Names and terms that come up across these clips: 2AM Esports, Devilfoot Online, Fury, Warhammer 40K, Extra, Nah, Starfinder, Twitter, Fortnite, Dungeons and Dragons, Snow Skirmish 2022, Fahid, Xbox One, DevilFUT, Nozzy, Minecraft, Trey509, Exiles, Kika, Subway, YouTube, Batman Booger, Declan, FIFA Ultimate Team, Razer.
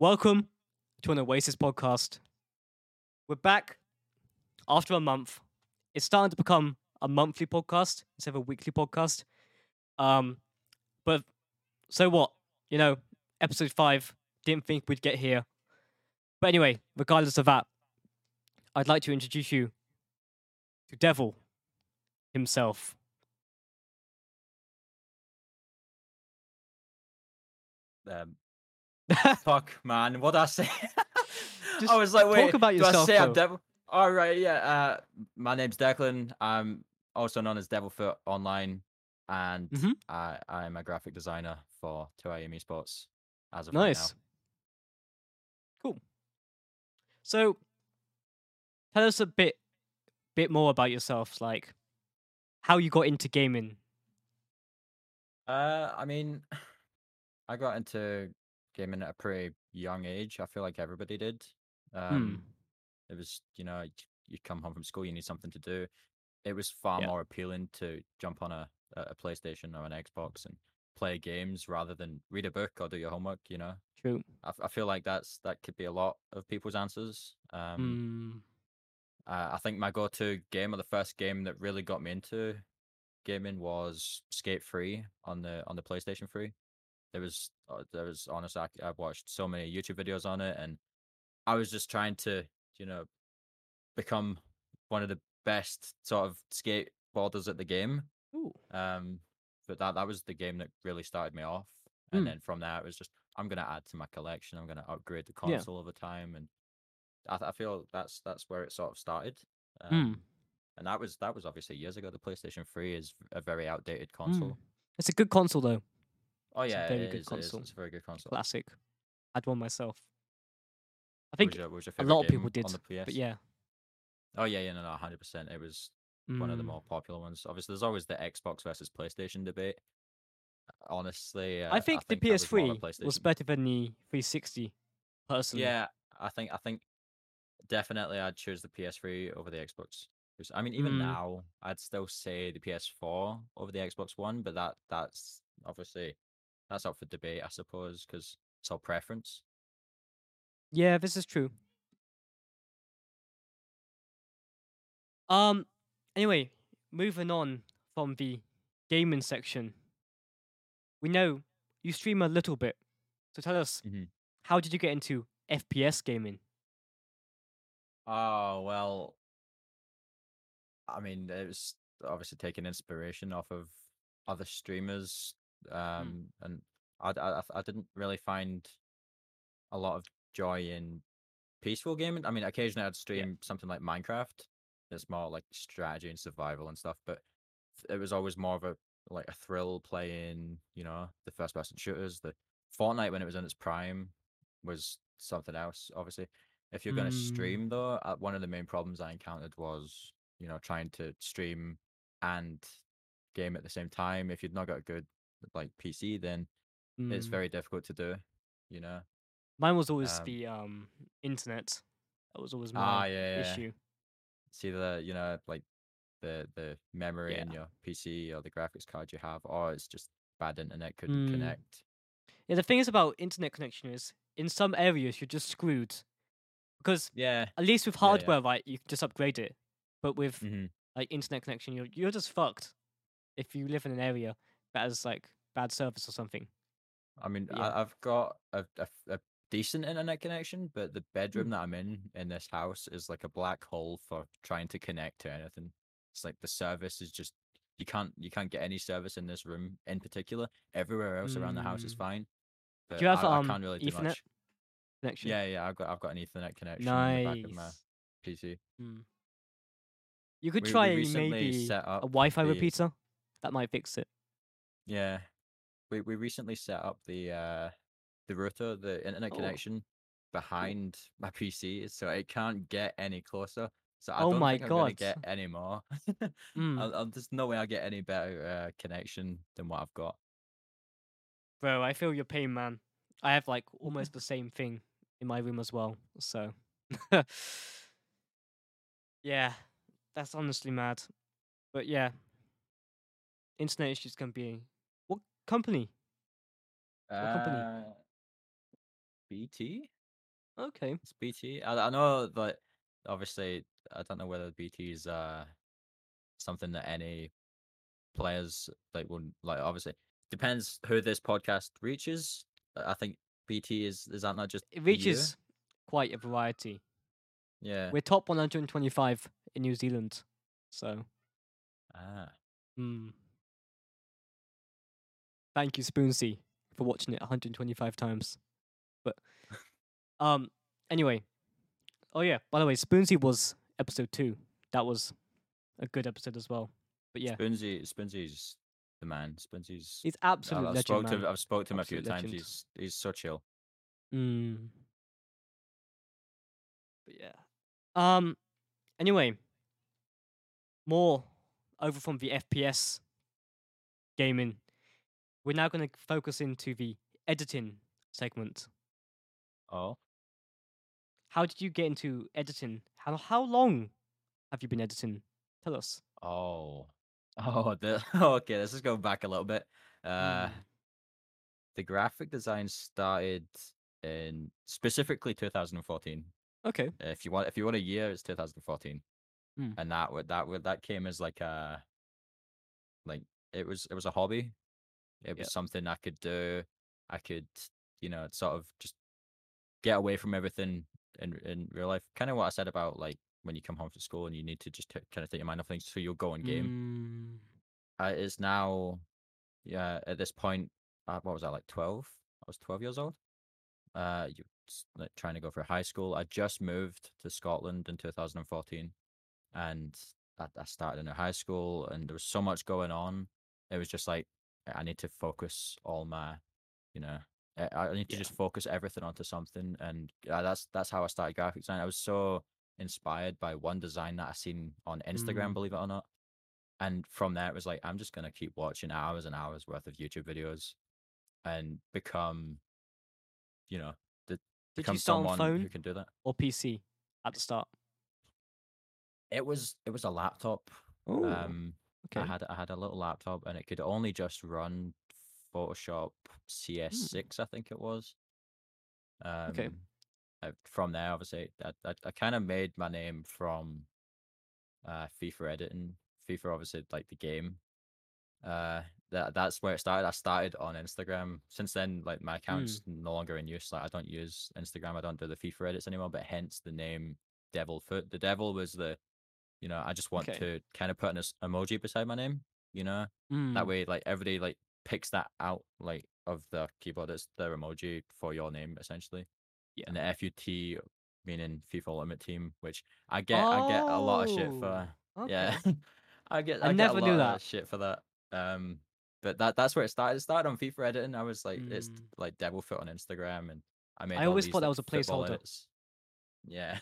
Welcome to an Oasis podcast. We're back after a month. It's starting to become a monthly podcast instead of a weekly podcast. But so what? You know, episode 5, didn't think we'd get here. But anyway, regardless of that, I'd like to introduce you to Devil himself. Fuck, man, what I say? I was like, wait, talk about yourself, do I say I'm Devil? All right, yeah. My name's Declan. I'm also known as Devilfoot Online, and I'm a graphic designer for 2AM Esports as of right now. Cool. So, tell us a bit more about yourself, like how you got into gaming. I mean, I got into gaming at a pretty young age. I feel like everybody did. It was, you know, you come home from school, you need something to do. It was far more appealing to jump on a PlayStation or an Xbox and play games rather than read a book or do your homework, you know? True. I feel like that could be a lot of people's answers. I think my go-to game, or the first game that really got me into gaming, was Skate 3 on the PlayStation 3. There was honestly, I watched so many YouTube videos on it, and I was just trying to, you know, become one of the best sort of skateboarders at the game. Ooh. But that was the game that really started me off, and then from there it was just, I'm gonna add to my collection, I'm gonna upgrade the console over time, and I feel that's where it sort of started. And that was obviously years ago. The PlayStation 3 is a very outdated console. It's a good console though. Oh yeah, it's a very good console. Classic. I had one myself. I think a lot of people did. But yeah. Oh yeah, no, 100%. It was one of the more popular ones. Obviously, there's always the Xbox versus PlayStation debate. Honestly, I think the PS3 was better than the 360. Personally, yeah, I think definitely I'd choose the PS3 over the Xbox. I mean, even now, I'd still say the PS4 over the Xbox One, but that's obviously. That's up for debate, I suppose, because it's all preference. Yeah, this is true. Anyway, moving on from the gaming section. We know you stream a little bit. So tell us, how did you get into FPS gaming? Oh, well, I mean, it was obviously taking inspiration off of other streamers. And I didn't really find a lot of joy in peaceful gaming. I mean, occasionally I'd stream something like Minecraft. It's more like strategy and survival and stuff, but it was always more of a thrill playing, you know, the first person shooters. The Fortnite, when it was in its prime, was something else. Obviously, if you're going to stream though, one of the main problems I encountered was, you know, trying to stream and game at the same time. If you'd not got a good PC, then it's very difficult to do, you know. Mine was always the internet. That was always my issue. It's either, you know, like the memory in your PC or the graphics card you have, or it's just bad internet, couldn't connect. Yeah, the thing is about internet connection is in some areas you're just screwed, because at least with hardware, right, you can just upgrade it, but with like internet connection, you're just fucked if you live in an area that is like bad service or something. I mean, I've got a decent internet connection, but the bedroom that I'm in this house, is like a black hole for trying to connect to anything. It's like the service is just, you can't get any service in this room in particular. Everywhere else around the house is fine. But do you have I can't really do Ethernet much connection? Yeah, I've got an Ethernet connection in the back of my PC. You could try maybe a Wi-Fi repeater. That might fix it. Yeah, we recently set up the router, the internet connection behind my PC, so it can't get any closer. So I don't think I'm gonna get any more. There's no way I'll get any better connection than what I've got. Bro, I feel your pain, man. I have like almost the same thing in my room as well. So, yeah, that's honestly mad. But yeah, internet issues can be. What company? BT? Okay, it's BT. I know that obviously I don't know whether BT is something that any players like wouldn't like. Obviously, depends who this podcast reaches. I think BT is that not just it reaches quite a variety. Yeah, we're top 125 in New Zealand. So, Thank you, Spoonzy, for watching it 125 times. But, anyway, oh yeah. By the way, Spoonzy was episode 2. That was a good episode as well. But yeah, Spoonzy's the man. Spoonzy's he's absolutely legend. I've spoke to him absolute a few legend. Times. He's so chill. But yeah. Anyway, more over from the FPS gaming. We're now going to focus into the editing segment. Oh. How did you get into editing? How long have you been editing? Tell us. Okay, let's just go back a little bit. The graphic design started in specifically 2014. Okay. If you want a year, it's 2014. And that came as like a it was a hobby. It was something I could do. I could, sort of just get away from everything in real life. Kind of what I said about like when you come home from school and you need to just kind of take your mind off things, so you'll go and game. It's now, at this point, what was I, like 12? I was 12 years old. You're like, trying to go for high school. I just moved to Scotland in 2014, and I started in a high school, and there was so much going on. It was just like, I need to focus all my, I need to just focus everything onto something. And that's how I started graphic design. I was so inspired by one design that I seen on Instagram, believe it or not. And from there, it was like, I'm just going to keep watching hours and hours worth of YouTube videos and become, become someone who can do that. Or PC at the start? It was a laptop. Ooh. Okay. I had a little laptop, and it could only just run Photoshop CS6, I think it was. Okay. From there, obviously, I kind of made my name from FIFA editing. FIFA, obviously, like the game. That's where it started. I started on Instagram. Since then, like my account's no longer in use. Like I don't use Instagram. I don't do the FIFA edits anymore. But hence the name DevilFUT. The devil was the I just want to kind of put an emoji beside my name, that way, like everybody like picks that out, like of the keyboard. It's their emoji for your name, essentially. Yeah. And the FUT meaning FIFA Ultimate Team, which I get a lot of shit for. Okay. Yeah, I never knew that shit for that. But that's where it started. It started on FIFA editing. I was like, it's like DevilFUT on Instagram, and I always thought that was a placeholder. Yeah.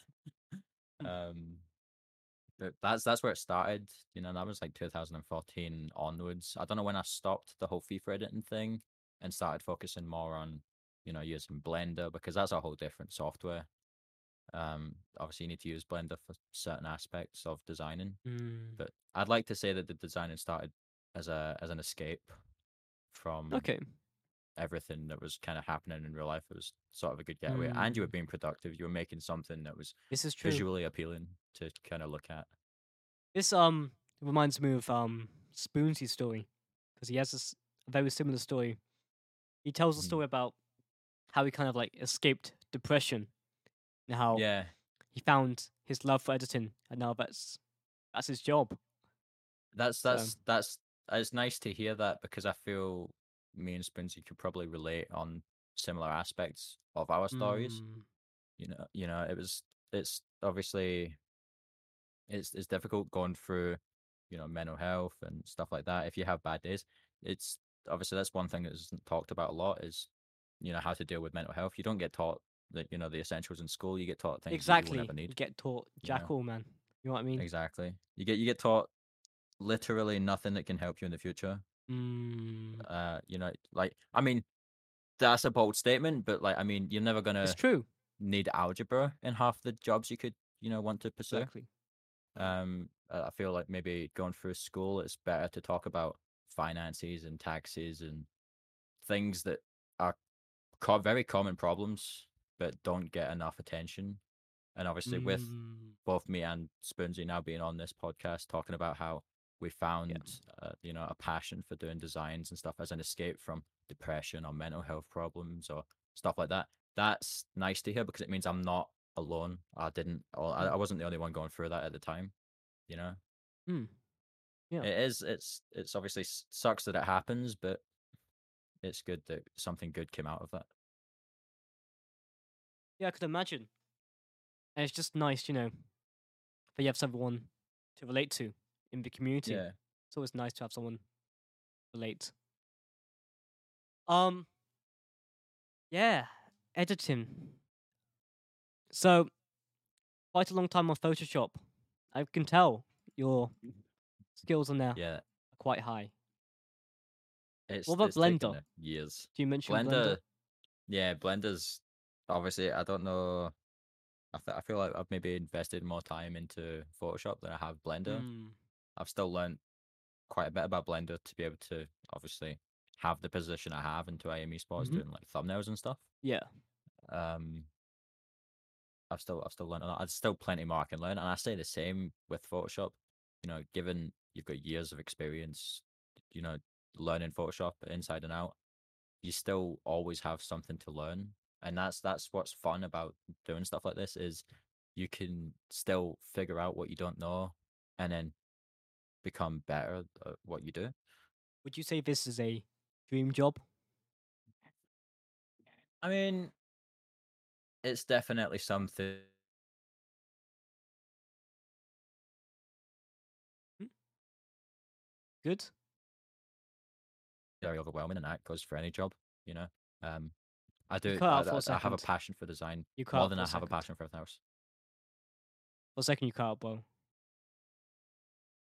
But that's where it started, that was like 2014 onwards. I don't know when I stopped the whole FIFA editing thing and started focusing more on, using Blender, because that's a whole different software. Obviously you need to use Blender for certain aspects of designing, but I'd like to say that the designing started as an escape from everything that was kind of happening in real life. It was sort of a good getaway, and you were being productive. You were making something that was visually appealing to kind of look at. This reminds me of Spoonsy's story, because he has this very similar story. He tells a story about how he kind of like escaped depression, and how he found his love for editing, and now that's his job. That's it's nice to hear that, because I feel me and Spoonzy could probably relate on similar aspects of our stories. It's obviously it's difficult going through, mental health and stuff like that. If you have bad days, it's obviously that's one thing that isn't talked about a lot is, how to deal with mental health. You don't get taught that, the essentials in school. You get taught things you never need. You get taught jack all, man. You know what I mean? Exactly. You get taught literally nothing that can help you in the future. That's a bold statement, but you're never gonna need algebra in half the jobs you could want to pursue. Exactly. I feel like maybe going through school, it's better to talk about finances and taxes and things that are very common problems but don't get enough attention. And obviously with both me and Spoonzy now being on this podcast, talking about how we found, you know, a passion for doing designs and stuff as an escape from depression or mental health problems or stuff like that. That's nice to hear because it means I'm not alone. I wasn't the only one going through that at the time, you know? Yeah. It's obviously sucks that it happens, but it's good that something good came out of that. Yeah, I could imagine. And it's just nice, you know, that you have someone to relate to in the community. Yeah. It's always nice to have someone relate. Yeah, editing. So, quite a long time on Photoshop. I can tell your skills on there are quite high. What about Blender? Years. Do you mention Blender? Yeah, Blender's obviously, I don't know. I feel like I've maybe invested more time into Photoshop than I have Blender. I've still learned quite a bit about Blender to be able to obviously have the position I have in 2AM Esports doing like thumbnails and stuff. Yeah. I've still learned a lot. There's still plenty more I can learn, and I say the same with Photoshop. You know, given you've got years of experience, you know, learning Photoshop inside and out, you still always have something to learn. And that's what's fun about doing stuff like this, is you can still figure out what you don't know and then become better at what you do. Would you say this is a dream job? I mean, it's definitely something. Good. Very overwhelming, and that goes for any job, you know. I do. I have a passion for design more than I have a passion for everything else. For a second, you cut out, bro.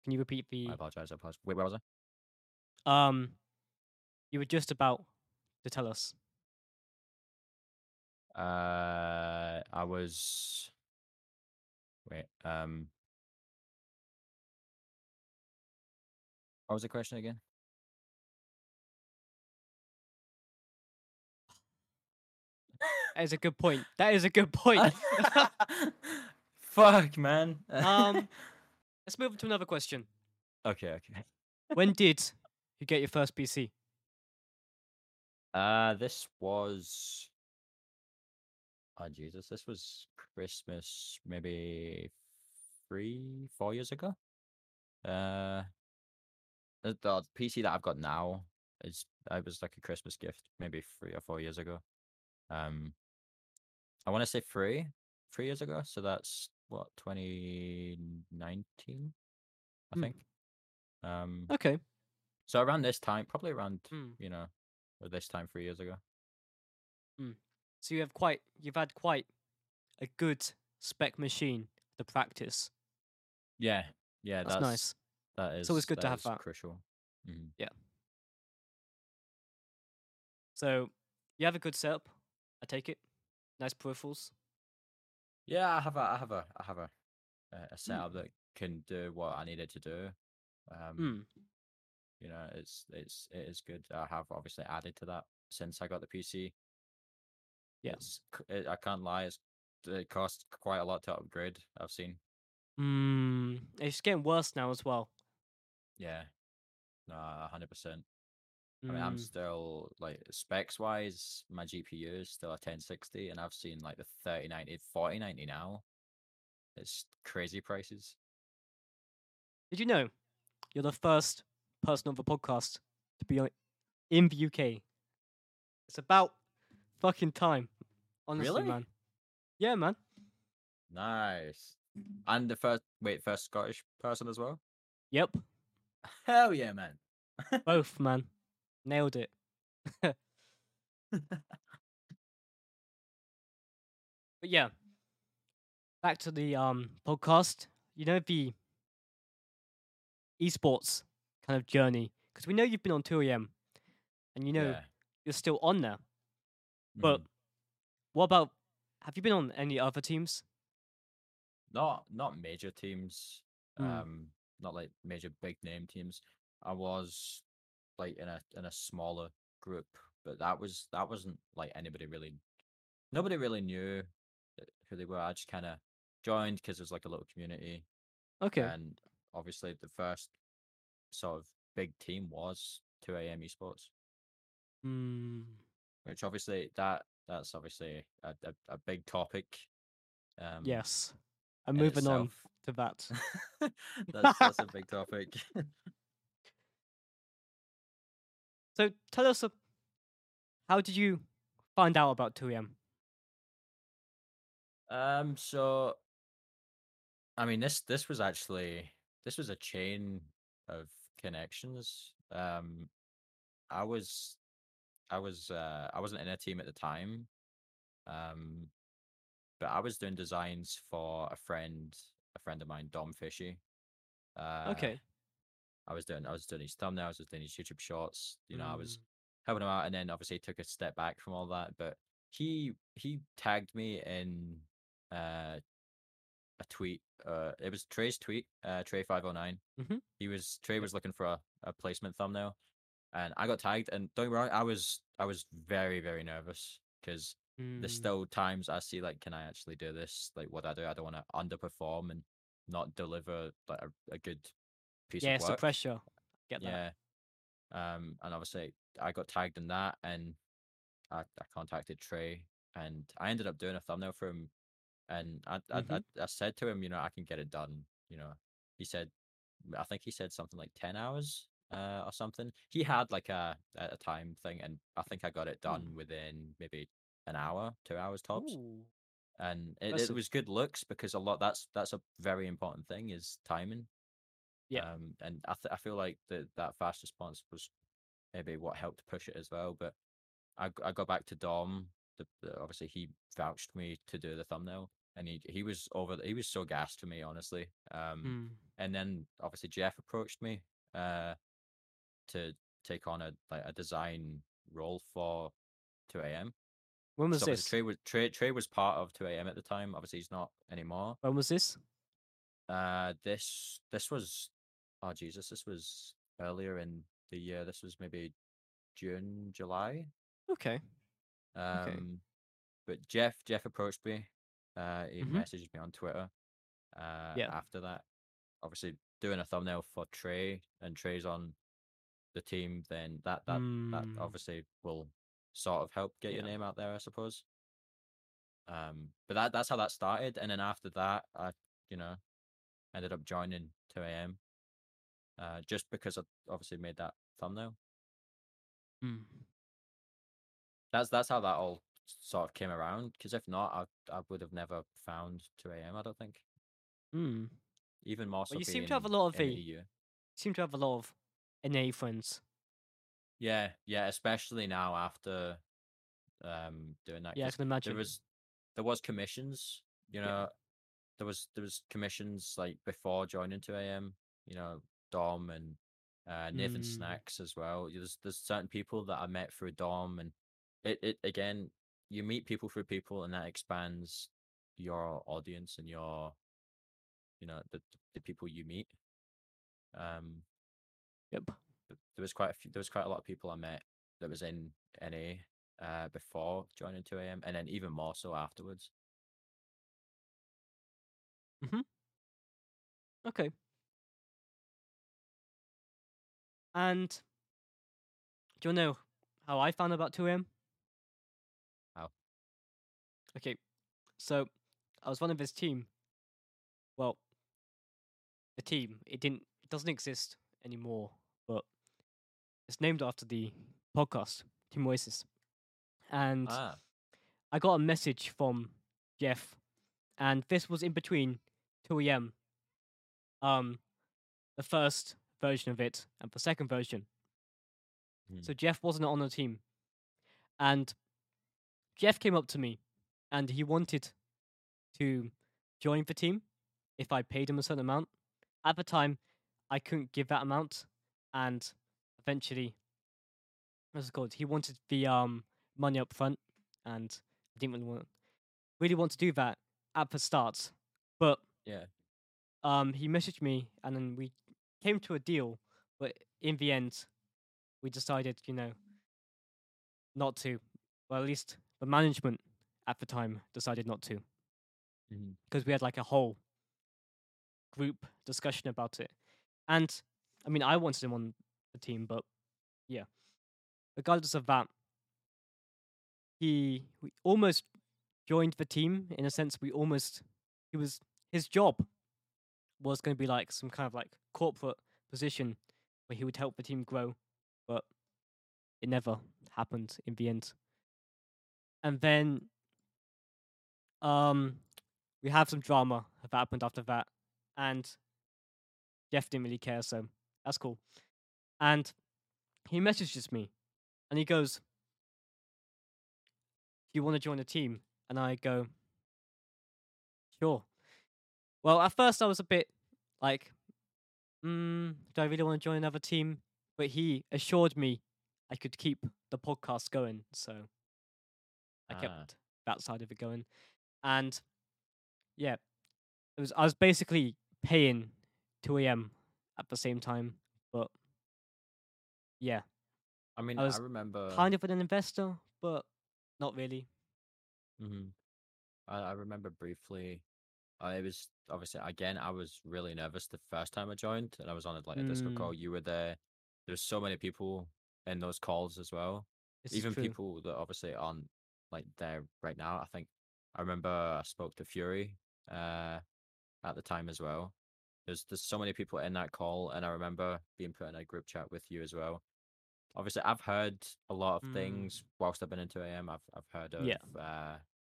Can you repeat the? I apologize. Wait, where was I? You were just about to tell us. I was. Wait. What was the question again? That is a good point. Fuck, man. Let's move on to another question. Okay. When did you get your first PC? This was Christmas, maybe 3-4 years ago. The PC that I've got now was like a Christmas gift, maybe 3 or 4 years ago. I want to say three years ago. So that's what, 2019, I think. Okay. So around this time, probably around, you know, this time 3 years ago. So you've had quite a good spec machine to practice. Yeah. That's nice. That is. It's always good to have that. Crucial. Yeah. So you have a good setup. I take it. Nice peripherals. Yeah, I have a setup that can do what I needed to do. You know, it is good. I have obviously added to that since I got the PC. Yes, I can't lie. It costs quite a lot to upgrade. I've seen. It's getting worse now as well. Yeah, no, 100%. I mean, I'm still, like, specs-wise, my GPU is still a 1060, and I've seen, like, the 3090, 4090 now. It's crazy prices. Did you know you're the first person on the podcast to be in the UK? It's about fucking time, honestly, really? Man. Yeah, man. Nice. And the first Scottish person as well? Yep. Hell yeah, man. Both, man. Nailed it. But yeah, back to the podcast. You know, the esports kind of journey, because we know you've been on 2AM, and you know you're still on there. But what about? Have you been on any other teams? Not major teams. Not like major big name teams. I was. Like in a smaller group, but that wasn't like anybody really nobody really knew who they were. I just kind of joined because it was like a little community. Okay. And obviously the first sort of big team was 2AM Esports. Mm. Which obviously that's obviously a big topic. Yes. I'm moving on to that. that's a big topic. So tell us, how did you find out about 2AM? So, I mean, this was a chain of connections. I wasn't in a team at the time. But I was doing designs for a friend of mine, Dom Fishy. Okay. I was doing his thumbnails, I was doing his YouTube shorts. You know, I was helping him out, and then obviously took a step back from all that. But he tagged me in a tweet. It was Trey's tweet. Trey509. Mm-hmm. Trey was looking for a placement thumbnail, and I got tagged. And don't get me wrong, I was very, very nervous because. There's still times I see, like, can I actually do this? Like, what I don't want to underperform and not deliver like a good piece of work. Yeah, it's the pressure. Get that. Yeah. And obviously I got tagged in that, and I contacted Trey, and I ended up doing a thumbnail for him, and I said to him, you know, I can get it done. You know, he said, I think he said something like 10 hours or something. He had like a time thing, and I think I got it done within maybe an hour, 2 hours tops. Ooh. And it was good looks, because a lot that's a very important thing is timing. Yeah. And I feel like that fast response was maybe what helped push it as well. But I got back to Dom. Obviously he vouched me to do the thumbnail, and he was so gassed for me, honestly. And then obviously Jeff approached me to take on a design role for 2AM. When was this? Trey was part of 2AM at the time. Obviously, he's not anymore. When was this? This was... Oh, Jesus. This was earlier in the year. This was maybe June, July. Okay. Okay. But Jeff approached me. He messaged me on Twitter after that. Obviously, doing a thumbnail for Trey, and Trey's on the team, then that obviously will... sort of help get your name out there, I suppose. But that's how that started, and then after that, I ended up joining 2AM, just because I obviously made that thumbnail. That's how that all sort of came around. Because if not, I would have never found 2AM. I don't think. Even more so. Well, you seem to have a lot of NA friends. Yeah, especially now after doing that. Yeah, I can imagine. There was commissions, you know. Yeah. There was commissions like before joining 2AM, you know, Dom and Nathan Snacks as well. There's certain people that I met through Dom, and it again, you meet people through people, and that expands your audience and your the people you meet. Yep. There was quite a lot of people I met that was in NA before joining 2AM, and then even more so afterwards. Okay. And do you know how I found about 2AM? How? Okay, so I was one of his team. Well, the team it doesn't exist anymore. It's named after the podcast, Team Oasis. And I got a message from Jeff, and this was in between 2AM, the first version of it and the second version. So Jeff wasn't on the team. And Jeff came up to me, and he wanted to join the team if I paid him a certain amount. At the time, I couldn't give that amount, and... eventually, what's it called? He wanted the money up front, and I didn't really want to do that at the start. But he messaged me, and then we came to a deal. But in the end, we decided, not to. Well, at least the management at the time decided not to, because we had like a whole group discussion about it. And I mean, I wanted him on the team, but yeah, regardless of that, we almost joined the team in a sense. We almost, he was, his job was going to be like some kind of like corporate position where he would help the team grow, but it never happened in the end. And then we have some drama that happened after that, and Jeff didn't really care, so that's cool. And he messages me, and he goes, "Do you want to join the team?" And I go, "Sure." Well, at first I was a bit like, do I really want to join another team? But he assured me I could keep the podcast going, so I kept that side of it going. And yeah, it was, I was basically paying 2AM at the same time, but yeah. I mean, I remember kind of an investor, but not really. I remember briefly. It was obviously, again, I was really nervous the first time I joined, and I was on like a Discord call. You were there. There's so many people in those calls as well. It's even true. People that obviously aren't like there right now. I think I remember I spoke to Fury at the time as well. There's so many people in that call, and I remember being put in a group chat with you as well. Obviously, I've heard a lot of things whilst I've been in 2AM. I've heard of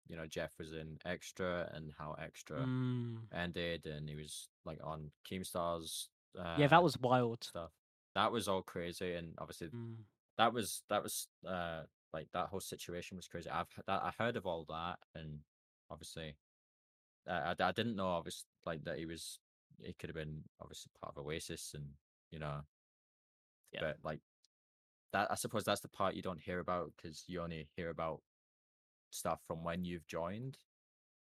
you know, Jeff was in Extra and how Extra ended, and he was like on Keemstar's. Yeah, that was wild stuff. That was all crazy, and obviously that was like that whole situation was crazy. I heard of all that, and obviously I didn't know obviously like that he could have been obviously part of Oasis, and you know, but like that, I suppose that's the part you don't hear about, because you only hear about stuff from when you've joined.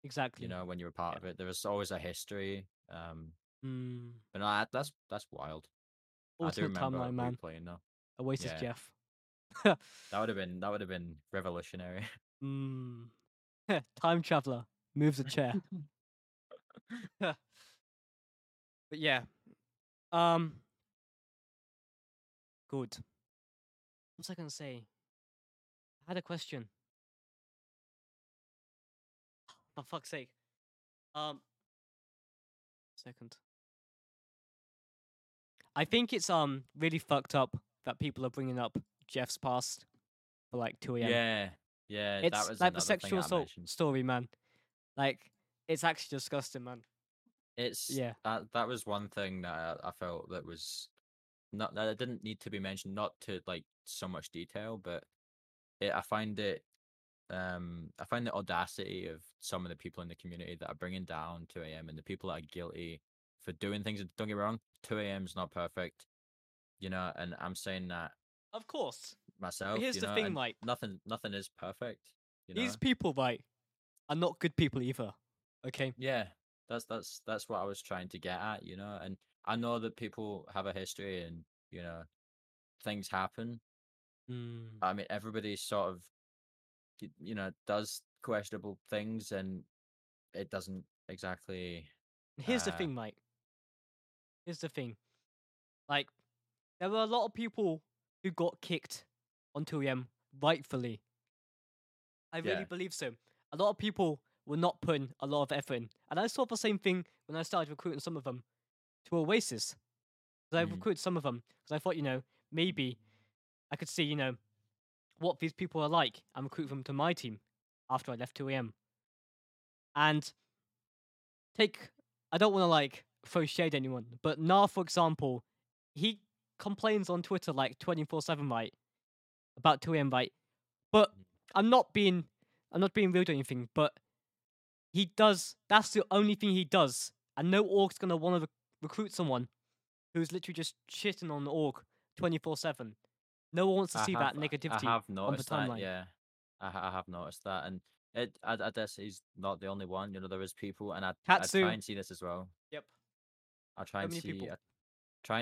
Exactly. You know, when you were part of it, there was always a history. But no, that's wild. Alternate timeline, man. Oasis Jeff. That would have been revolutionary. Time traveler moves a chair. But yeah, good. What's I gonna say? I had a question. For fuck's sake. Second. I think it's really fucked up that people are bringing up Jeff's past for like 2AM. Yeah. It's that was like the sexual assault story, man. Like, it's actually disgusting, man. It's that was one thing that I felt that was not, that it didn't need to be mentioned, not to like so much detail, but I find the audacity of some of the people in the community that are bringing down 2AM and the people that are guilty for doing things. Don't get me wrong, 2AM is not perfect, you know, and I'm saying that of course myself. But here's the thing, like nothing is perfect. You know? These people, like, are not good people either. Okay. Yeah, that's what I was trying to get at, you know. And I know that people have a history, and you know, things happen. I mean, everybody sort of, you know, does questionable things, and it doesn't exactly. Here's the thing, mate. Here's the thing. Like, there were a lot of people who got kicked on 2AM rightfully. I really believe so. A lot of people were not putting a lot of effort in. And I saw the same thing when I started recruiting some of them to Oasis. Because I recruited some of them because I thought, you know, maybe I could see, you know, what these people are like and recruit them to my team after I left 2AM. And I don't want to like throw shade at anyone, but Nah, for example, he complains on Twitter like 24/7, right, about 2AM, right? But I'm not being rude or anything, but he does, that's the only thing he does. And no org's going to want to recruit someone who's literally just shitting on the org 24/7. No one wants to see that negativity. I have noticed on the timeline. That, yeah. I have noticed that. And I guess he's not the only one. You know, there is people, and I try and see this as well. Yep. I try and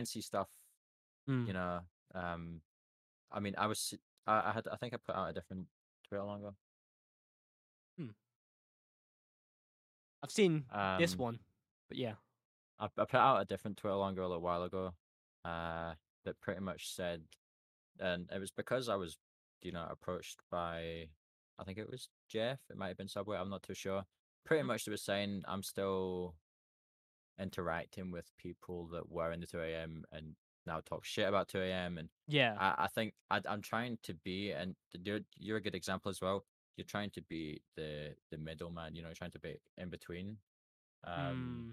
see stuff, you know. I mean, I think I put out a different tweet long ago. I've seen this one, but yeah. I put out a different Twitter longer a little while ago that pretty much said, and it was because I was, you know, approached by, I think it was Jeff, it might have been Subway, I'm not too sure. Pretty much they were saying I'm still interacting with people that were in the 2AM and now talk shit about 2AM. And yeah, I think I'm trying to be, and you're a good example as well. You're trying to be the middleman, you know, trying to be in between. The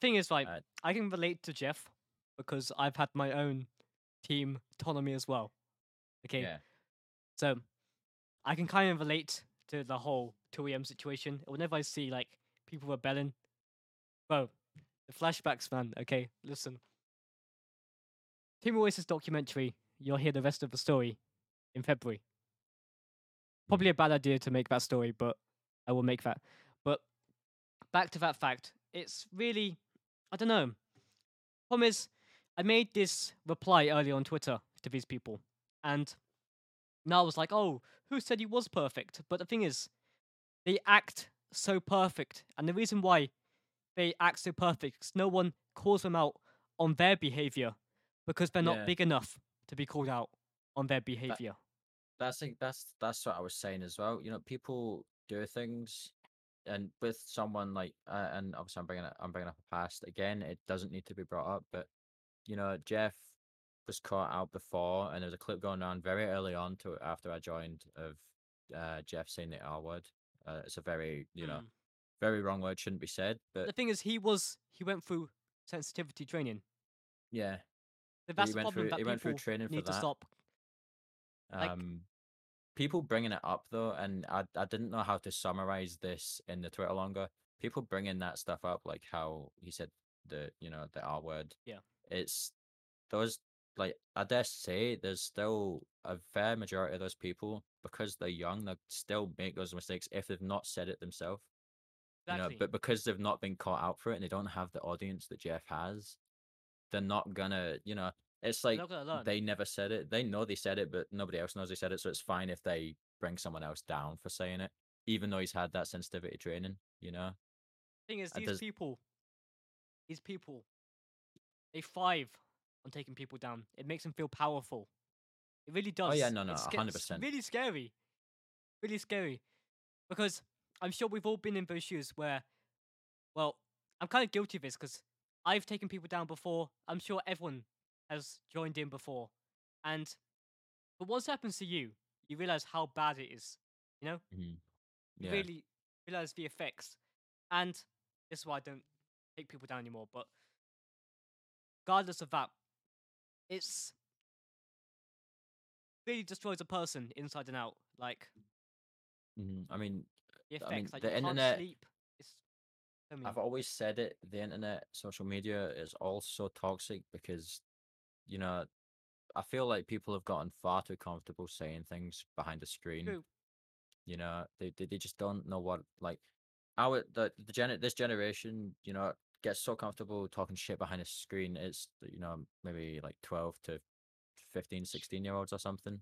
thing is, like, I can relate to Jeff because I've had my own team autonomy as well. Okay. Yeah. So I can kind of relate to the whole 2AM situation. Whenever I see, like, people rebelling, bro, the flashbacks, man. Okay, listen. Team Oasis documentary, you'll hear the rest of the story in February. Probably a bad idea to make that story, but I will make that. But back to that fact, it's really, I don't know. Problem is, I made this reply earlier on Twitter to these people, and now I was like, oh, who said he was perfect? But the thing is, they act so perfect, and the reason why they act so perfect is no one calls them out on their behavior because they're not big enough to be called out on their behavior. That's what I was saying as well. You know, people do things, and with someone like, and obviously I'm bringing up a past again. It doesn't need to be brought up, but you know, Jeff was caught out before, and there's a clip going around very early on to after I joined of Jeff saying the R word. It's a very very wrong word, shouldn't be said. But the thing is, he went through sensitivity training. Yeah, so that's the problem that people need to stop. People bringing it up though, and I didn't know how to summarize this in the Twitter longer. People bringing that stuff up, like how he said the R word. Yeah, it's those, like, I dare say there's still a fair majority of those people, because they're young, they still make those mistakes if they've not said it themselves. Exactly. You know, but because they've not been caught out for it and they don't have the audience that Jeff has, they're not gonna, you know. It's like they never said it. They know they said it, but nobody else knows they said it. So it's fine if they bring someone else down for saying it, even though he's had that sensitivity training, you know? The thing is, these people, they thrive on taking people down. It makes them feel powerful. It really does. Oh, yeah, no, 100%. It's really scary. Really scary. Because I'm sure we've all been in those shoes where, well, I'm kind of guilty of this because I've taken people down before. I'm sure everyone has joined in before, but once it happens to you, you realize how bad it is, you know. Yeah. You really realize the effects, and this is why I don't take people down anymore. But regardless of that, it's really destroys a person inside and out. Like, I mean, the effects, like the internet. Can't sleep. I've always said it. The internet, social media is also toxic because, you know, I feel like people have gotten far too comfortable saying things behind a screen. True. You know, they just don't know what, like, this generation, you know, gets so comfortable talking shit behind a screen. It's, you know, maybe like 12 to 15, 16-year-olds or something.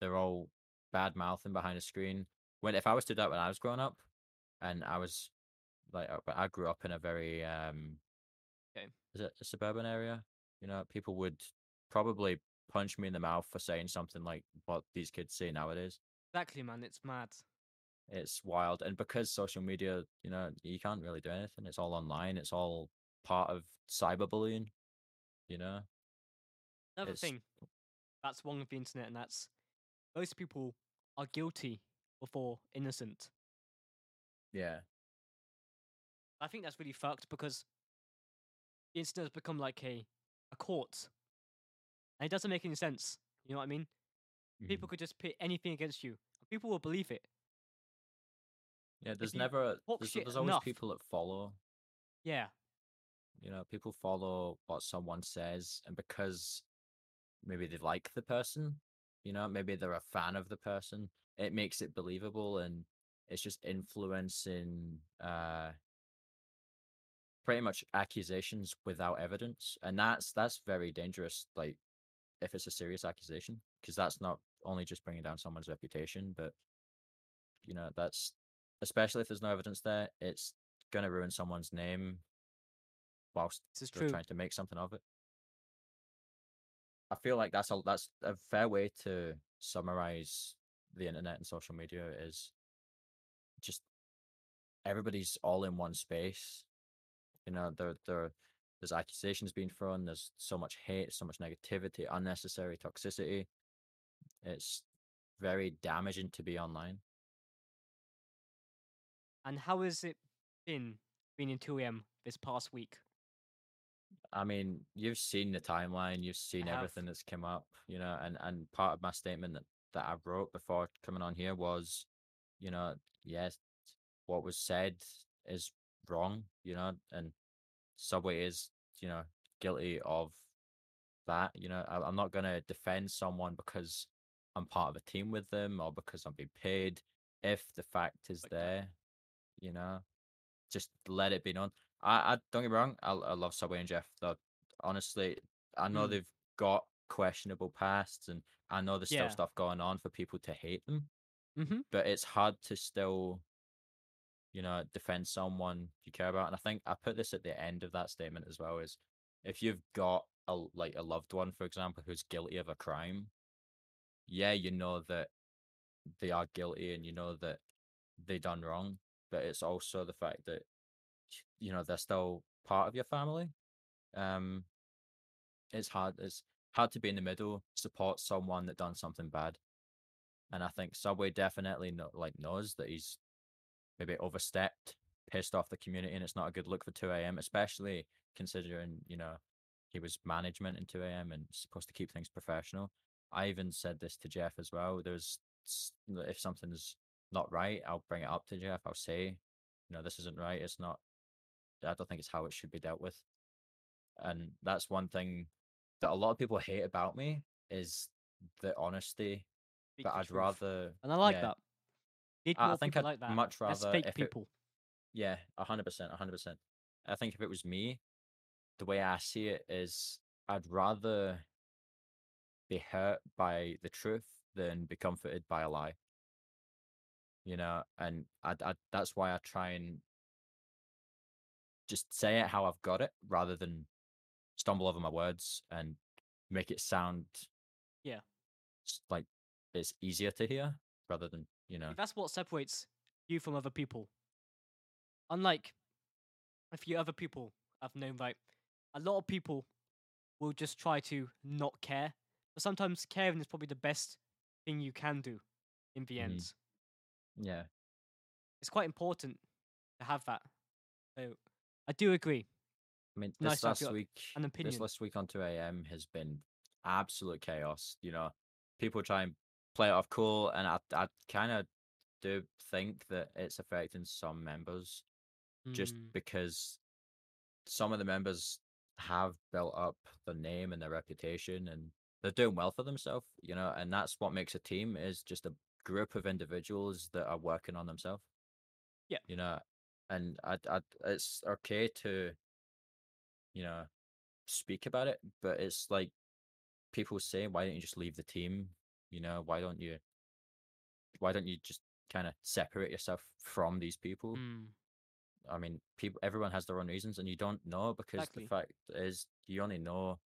They're all bad mouthing behind a screen. If I was to do that when I was growing up, and I was like, I grew up in a very is it a suburban area? You know, people would probably punch me in the mouth for saying something like what these kids say nowadays. Exactly, man. It's mad. It's wild. And because social media, you know, you can't really do anything. It's all online. It's all part of cyberbullying, you know? Another thing that's wrong with the internet, and that's most people are guilty before innocent. Yeah. I think that's really fucked because the internet has become like a court, and it doesn't make any sense. You know what I mean? People could just pit anything against you. People will believe it. Yeah, there's always people that follow. Yeah. You know, people follow what someone says, and because maybe they like the person, you know, maybe they're a fan of the person, it makes it believable, and it's just influencing pretty much accusations without evidence, and that's very dangerous. Like, if it's a serious accusation, because that's not only just bringing down someone's reputation, but you know, that's especially if there's no evidence there, it's going to ruin someone's name whilst they're trying to make something of it. I feel like that's a fair way to summarize the internet and social media, is just everybody's all in one space. You know, there's accusations being thrown, there's so much hate, so much negativity, unnecessary toxicity. It's very damaging to be online. And how has it been being in 2AM this past week? I mean, you've seen the timeline, you've seen everything that's come up, you know, and part of my statement that I wrote before coming on here was, you know, yes, what was said is wrong, you know, and Subway is, you know, guilty of that. You know, I'm not going to defend someone because I'm part of a team with them or because I'm being paid. If the fact is there, you know, just let it be known. I don't get me wrong, I love Subway and Jeff, though. Honestly, I know they've got questionable pasts, and I know there's still stuff going on for people to hate them, but it's hard to still, you know, defend someone you care about. And I think I put this at the end of that statement as well, is if you've got a loved one, for example, who's guilty of a crime, yeah, you know that they are guilty and you know that they done wrong, but it's also the fact that, you know, they're still part of your family. It's hard to be in the middle, support someone that done something bad. And I think Subway definitely knows that he's maybe overstepped, pissed off the community, and it's not a good look for 2AM, especially considering, you know, he was management in 2AM and supposed to keep things professional. I even said this to Jeff as well. There's, if something's not right, I'll bring it up to Jeff. I'll say, you know, this isn't right. It's not, I don't think it's how it should be dealt with. And that's one thing that a lot of people hate about me, is the honesty. But I'd rather, and I like that. I think I'd like that. Much rather fake people. 100%. I think if it was me, the way I see it is, I'd rather be hurt by the truth than be comforted by a lie. You know, and I that's why I try and just say it how I've got it, rather than stumble over my words and make it sound like it's easier to hear, rather than, you know. That's what separates you from other people. Unlike a few other people I've known, right? A lot of people will just try to not care, but sometimes caring is probably the best thing you can do in the end. Yeah. It's quite important to have that. So I do agree. I mean, this last week on 2AM has been absolute chaos. You know, people try and play it off cool, and I kind of do think that it's affecting some members, just because some of the members have built up their name and their reputation, and they're doing well for themselves, you know, and that's what makes a team, is just a group of individuals that are working on themselves. Yeah, you know, and I it's okay to, you know, speak about it, but it's like people say, why don't you just leave the team? You know, why don't you just kind of separate yourself from these people? I mean, everyone has their own reasons, and you don't know, because the fact is, you only know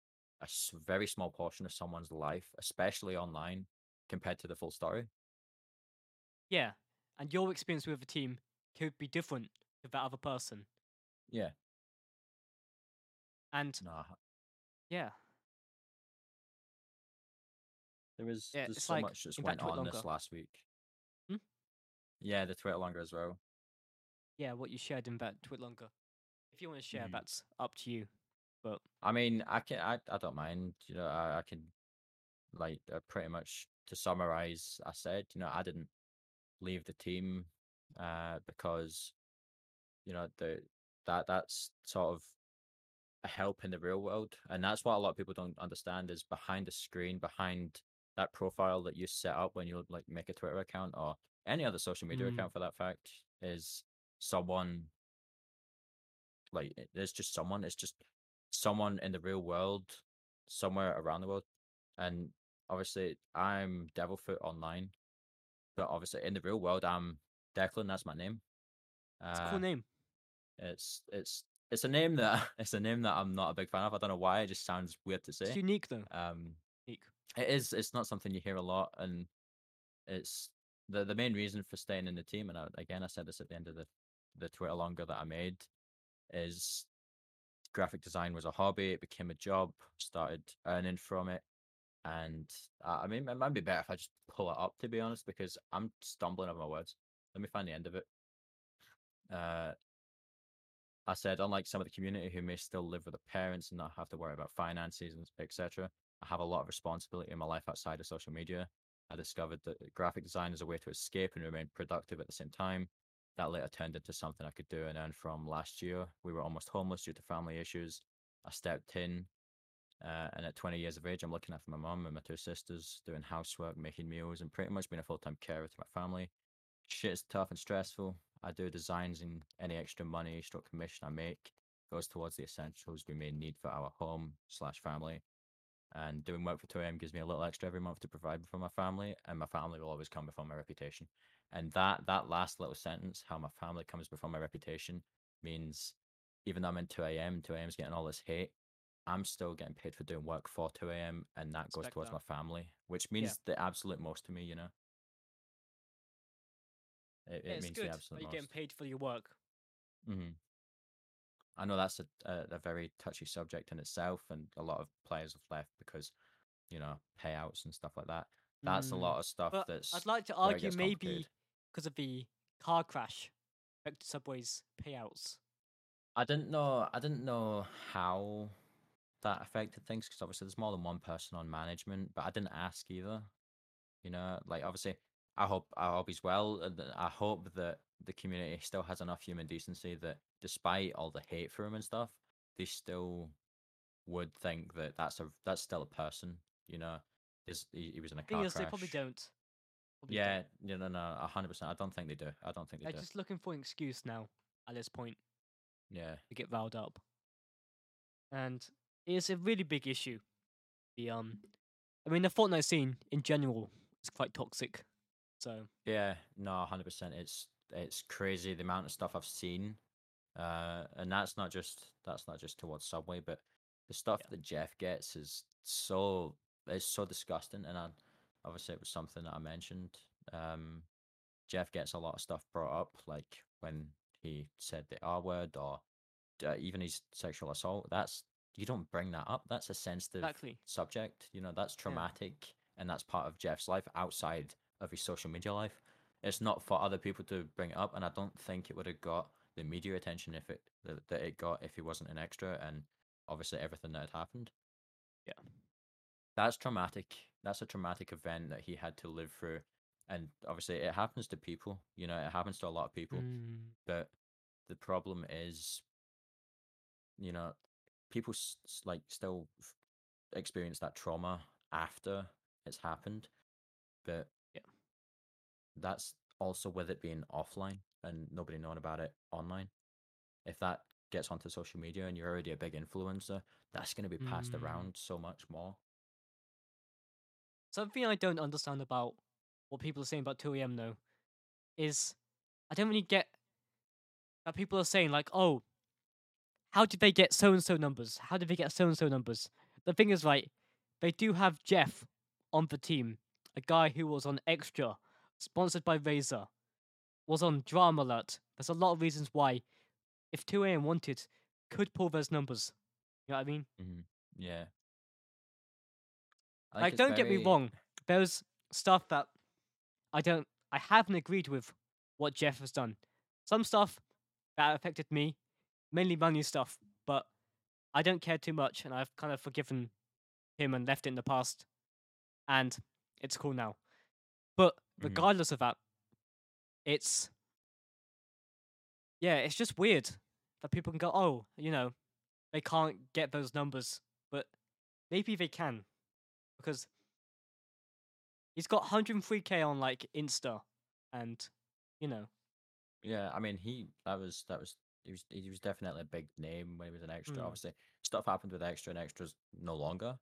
a very small portion of someone's life, especially online, compared to the full story. Yeah, and your experience with the team could be different to that other person. Yeah. And yeah. There's so much that's went on this last week. Yeah, the Twitter longer as well. Yeah, what you shared in that Twitter longer. If you want to share, that's up to you. But I mean, I don't mind. You know, I can, like, pretty much to summarize, I said, you know, I didn't leave the team because, you know, that's sort of a help in the real world, and that's what a lot of people don't understand, is behind a screen, behind that profile that you set up when you, like, make a Twitter account or any other social media account for that fact, is someone, like, it's just someone in the real world, somewhere around the world. And obviously I'm Devilfoot Online, but obviously in the real world, I'm Declan, that's my name. It's a cool name. It's a name that I'm not a big fan of. I don't know why. It just sounds weird to say. It's unique though. Unique. It is. It's not something you hear a lot, and it's the main reason for staying in the team. And I said this at the end of the Twitter longer that I made, is graphic design was a hobby. It became a job. Started earning from it. And I mean, it might be better if I just pull it up, to be honest, because I'm stumbling over my words. Let me find the end of it. I said, unlike some of the community who may still live with their parents and not have to worry about finances, etc., I have a lot of responsibility in my life outside of social media. I discovered that graphic design is a way to escape and remain productive at the same time. That later turned into something I could do and earn from. Last year, we were almost homeless due to family issues. I stepped in. And at 20 years of age, I'm looking after my mum and my two sisters, doing housework, making meals, and pretty much being a full-time carer to my family. Shit is tough and stressful. I do designs, and any extra money, commission I make goes towards the essentials we may need for our home/family. And doing work for 2AM gives me a little extra every month to provide for my family, and my family will always come before my reputation. And that last little sentence, how my family comes before my reputation, means even though I'm in 2AM, 2AM's getting all this hate, I'm still getting paid for doing work for 2AM, and that goes towards my family, which means the absolute most to me, you know? It means the absolute most. Are you getting paid for your work? Mm-hmm. I know that's a very touchy subject in itself, and a lot of players have left because, you know, payouts and stuff like that. That's a lot of stuff, but that's... I'd like to argue maybe because of the car crash, back to Subway's payouts. I didn't know how that affected things, because obviously there's more than one person on management, but I didn't ask either, you know. Like, obviously I hope he's well, and I hope that the community still has enough human decency that despite all the hate for him and stuff, they still would think that that's still a person, you know. He was in a car crash. They probably don't. No, 100%. I don't think they do. They're just looking for an excuse now at this point. Yeah, to get riled up, and it's a really big issue. The Fortnite scene in general is quite toxic. So yeah, no, 100%. It's crazy the amount of stuff I've seen, and that's not just towards Subway, but the stuff that Jeff gets is so disgusting. And obviously it was something that I mentioned. Jeff gets a lot of stuff brought up, like when he said the R word, or even his sexual assault. You don't bring that up. That's a sensitive subject. You know, that's traumatic, and that's part of Jeff's life outside of his social media life. It's not for other people to bring it up, and I don't think it would have got the media attention that it got if he wasn't an extra, and obviously everything that had happened. Yeah. That's traumatic. That's a traumatic event that he had to live through, and obviously it happens to people. You know, it happens to a lot of people, but the problem is, you know, people still experience that trauma after it's happened, but that's also with it being offline and nobody knowing about it online. If that gets onto social media and you're already a big influencer, that's going to be passed around so much more. Something I don't understand about what people are saying about 2AM though is I don't really get that people are saying like, oh, how did they get so-and-so numbers? How did they get so-and-so numbers? The thing is, right, they do have Jeff on the team, a guy who was on Extra, sponsored by Razer, was on Drama Alert. There's a lot of reasons why, if 2AM wanted, could pull those numbers. You know what I mean? Mm-hmm. Yeah. Like, don't get me wrong. There's stuff that I haven't agreed with what Jeff has done. Some stuff that affected me, mainly money stuff, but I don't care too much, and I've kind of forgiven him and left it in the past, and it's cool now. But regardless of that, it's just weird that people can go, oh, you know, they can't get those numbers, but maybe they can, because he's got 103k on like Insta, and you know. Yeah, I mean, he was definitely a big name when he was an extra. Obviously, stuff happened with Extra, and Extra's no longer.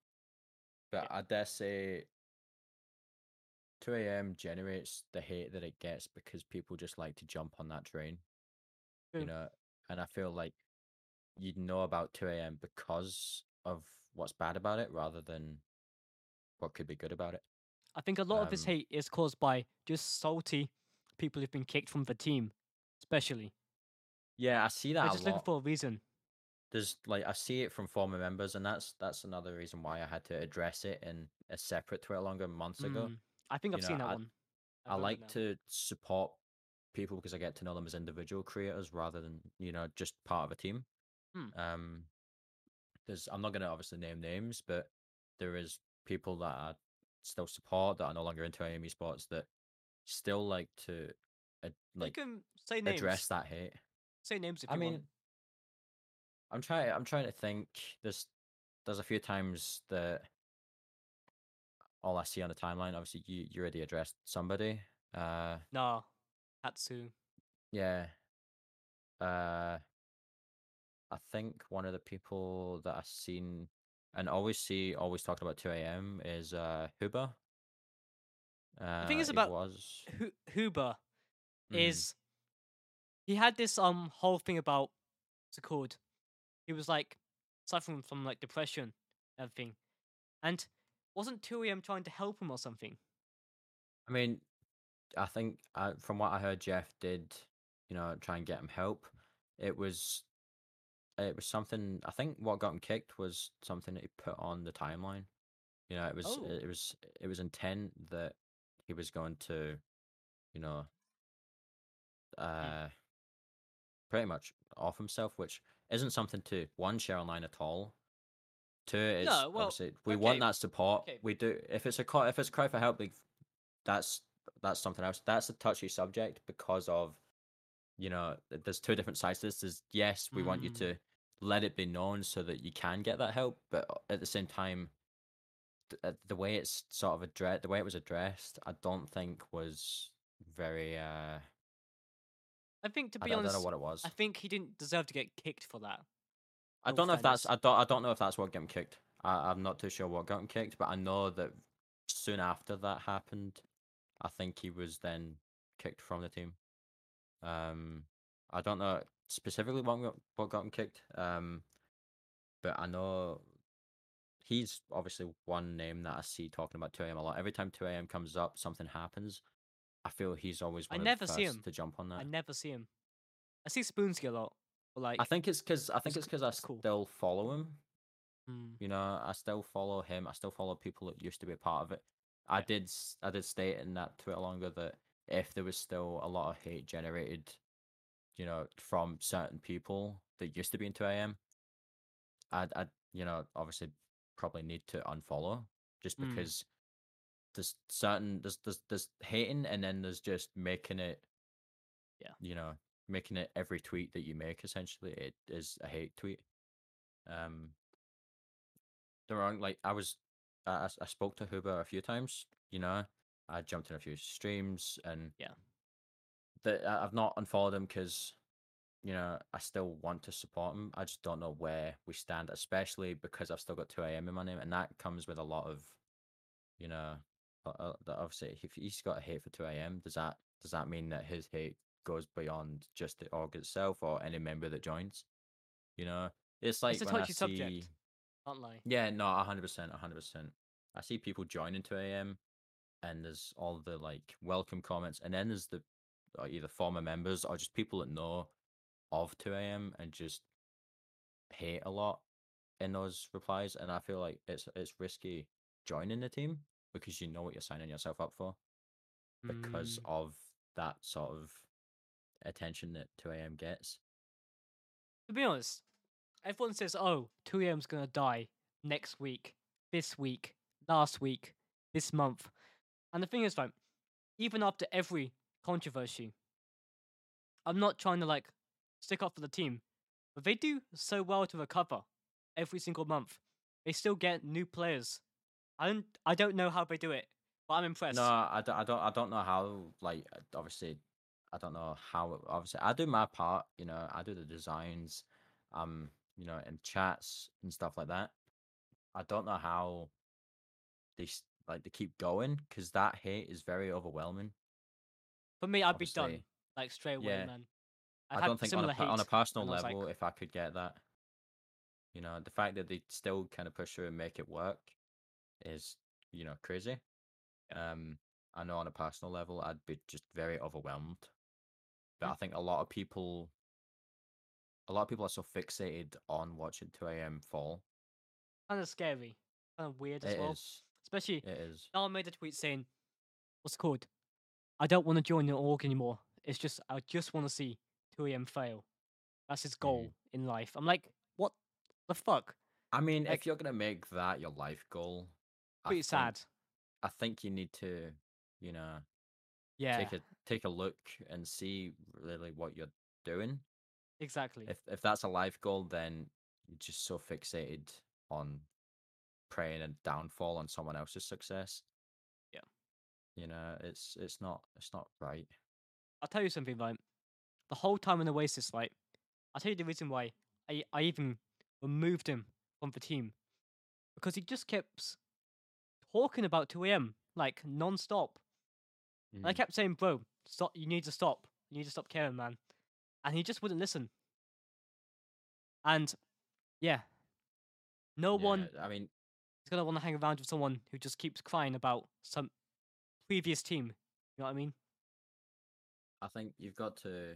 But I dare say 2AM generates the hate that it gets because people just like to jump on that train, you know. And I feel like you'd know about 2AM because of what's bad about it rather than what could be good about it. I think a lot of this hate is caused by just salty people who've been kicked from the team, especially. Yeah, I see that. They're just looking for a reason. There's like, I see it from former members, and that's another reason why I had to address it in a separate Twitter longer months ago. I think I've seen that one. I like to support people because I get to know them as individual creators rather than, you know, just part of a team. There's, I'm not going to obviously name names, but there is people that I still support that are no longer into 2AM Esports that still like to like, you can say names. Address that hate. Say names if you want. I'm trying to think. There's a few times that all I see on the timeline, obviously you already addressed somebody. Nah, Hatsu. Yeah. I think one of the people that I've seen and always talking about 2AM is Huber. I think it's about Huber. He had this whole thing about, what's it called? He was like suffering from like depression and everything. And wasn't 2AM trying to help him or something? I mean, I think from what I heard, Jeff did, you know, try and get him help. It was something, I think what got him kicked was something that he put on the timeline. You know, it was intent that he was going to, you know, pretty much off himself, which isn't something to, one, share online at all. Two, it's obviously we want that support. We do. If it's cry for help, like, that's something else. That's a touchy subject because of, you know, there's two different sides to this. There's, yes, we want you to let it be known so that you can get that help, but at the same time, the way it's sort of addressed, the way it was addressed, I don't think was very. I think, to be honest, I don't know what it was. I think he didn't deserve to get kicked for that. I don't know if that's what got him kicked. I'm not too sure what got him kicked, but I know that soon after that happened, I think he was then kicked from the team. I don't know specifically what got him kicked. But I know he's obviously one name that I see talking about 2AM a lot. Every time 2AM comes up, something happens. I feel he's always one of the first to jump on that. I never see him. I see Spoonzy a lot. Like, I think it's because I still follow him. You know, I still follow him. I still follow people that used to be a part of it. Yeah. I did state in that Twitter longer that if there was still a lot of hate generated, you know, from certain people that used to be in 2AM, I'd you know, obviously probably need to unfollow just because there's hating and then there's just making it, you know. Making it every tweet that you make, essentially, it is a hate tweet. The wrong, like, I spoke to Huber a few times, you know, I jumped in a few streams, and I've not unfollowed him because, you know, I still want to support him. I just don't know where we stand, especially because I've still got 2AM in my name, and that comes with a lot of, you know, obviously, if he's got a hate for 2AM, does that mean that his hate goes beyond just the org itself or any member that joins? You know, it's like, it's a touchy subject, aren't I? Yeah, no, 100%. I see people joining 2AM and there's all the like welcome comments, and then there's the either former members or just people that know of 2AM and just hate a lot in those replies. And I feel like it's risky joining the team because you know what you're signing yourself up for because of that sort of attention that 2AM gets. To be honest, everyone says, oh, 2AM's gonna die next week, this week, last week, this month. And the thing is, like, even after every controversy, I'm not trying to, like, stick up for the team, but they do so well to recover every single month. They still get new players. I don't know how they do it, but I'm impressed. No, I don't know how, like, obviously... I don't know how, obviously, I do my part, you know, I do the designs, you know, and chats and stuff like that. I don't know how they like to keep going, because that hate is very overwhelming. For me, I'd be done like straight away, man. I don't think on a personal level, if I could get that, you know, the fact that they still kind of push through and make it work is, you know, crazy. I know on a personal level, I'd be just very overwhelmed. But I think a lot of people are so fixated on watching 2AM fall. Kind of scary, kind of weird as well. Especially, Now I made a tweet saying, "What's it called? I don't want to join the org anymore. It's just I just want to see 2AM fail. That's his goal in life." I'm like, what the fuck? I mean, like, if you're gonna make that your life goal, pretty sad. I think you need to, you know, take a look and see really what you're doing. Exactly. If that's a life goal, then you're just so fixated on preying and downfall on someone else's success. Yeah. You know, it's not right. I'll tell you something, right? The whole time in Oasis, right? I'll tell you the reason why I even removed him from the team. Because he just kept talking about 2AM, like, non-stop. Mm. And I kept saying, bro, stop, you need to stop. You need to stop caring, man. And he just wouldn't listen. And, yeah. No one... I mean... He's going to want to hang around with someone who just keeps crying about some previous team. You know what I mean? I think you've got to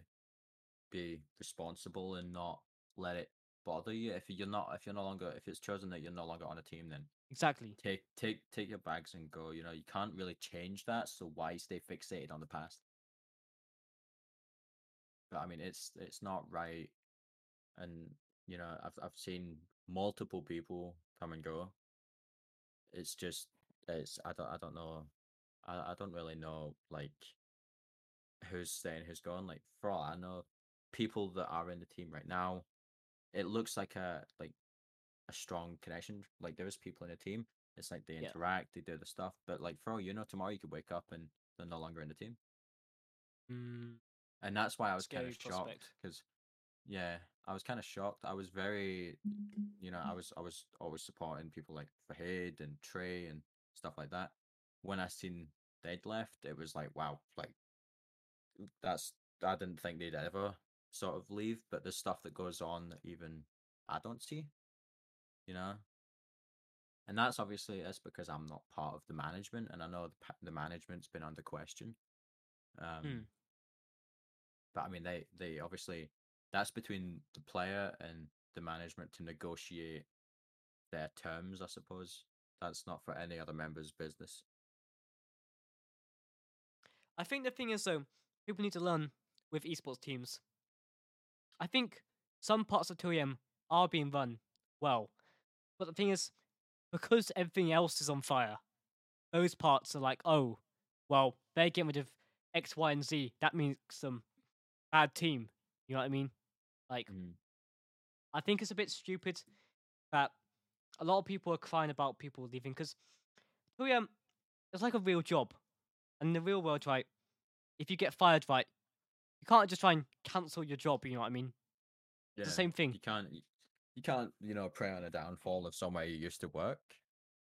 be responsible and not let it bother you. If it's chosen that you're no longer on a team, then exactly take your bags and go. You know, you can't really change that, so why stay fixated on the past? But I mean, it's not right, and you know, I've seen multiple people come and go. It's just, I don't really know, like, who's staying, who's going. Like, for all I know, people that are in the team right now, it looks like a strong connection. Like, there's people in the team. It's like they interact, they do the stuff. But like, for all you know, tomorrow you could wake up and they're no longer in the team. Mm. And that's why I was kind of shocked, because I was kind of shocked. I was very, you know, I was always supporting people like Fahid and Trey and stuff like that. When I seen they'd left, it was like, wow, like, I didn't think they'd ever sort of leave, but there's stuff that goes on that even I don't see, you know. And that's obviously it's because I'm not part of the management, and I know the management's been under question. But I mean, they obviously, that's between the player and the management to negotiate their terms, I suppose. That's not for any other member's business. I think the thing is, though, people need to learn with esports teams. I think some parts of 2AM are being run well. But the thing is, because everything else is on fire, those parts are like, oh, well, they're getting rid of X, Y, and Z. That means some bad team. You know what I mean? Like, I think it's a bit stupid that a lot of people are crying about people leaving, because 2AM, it's like a real job. And in the real world, right, if you get fired, right, you can't just try and cancel your job, you know what I mean? Yeah, it's the same thing. You can't, you know, prey on a downfall of somewhere you used to work.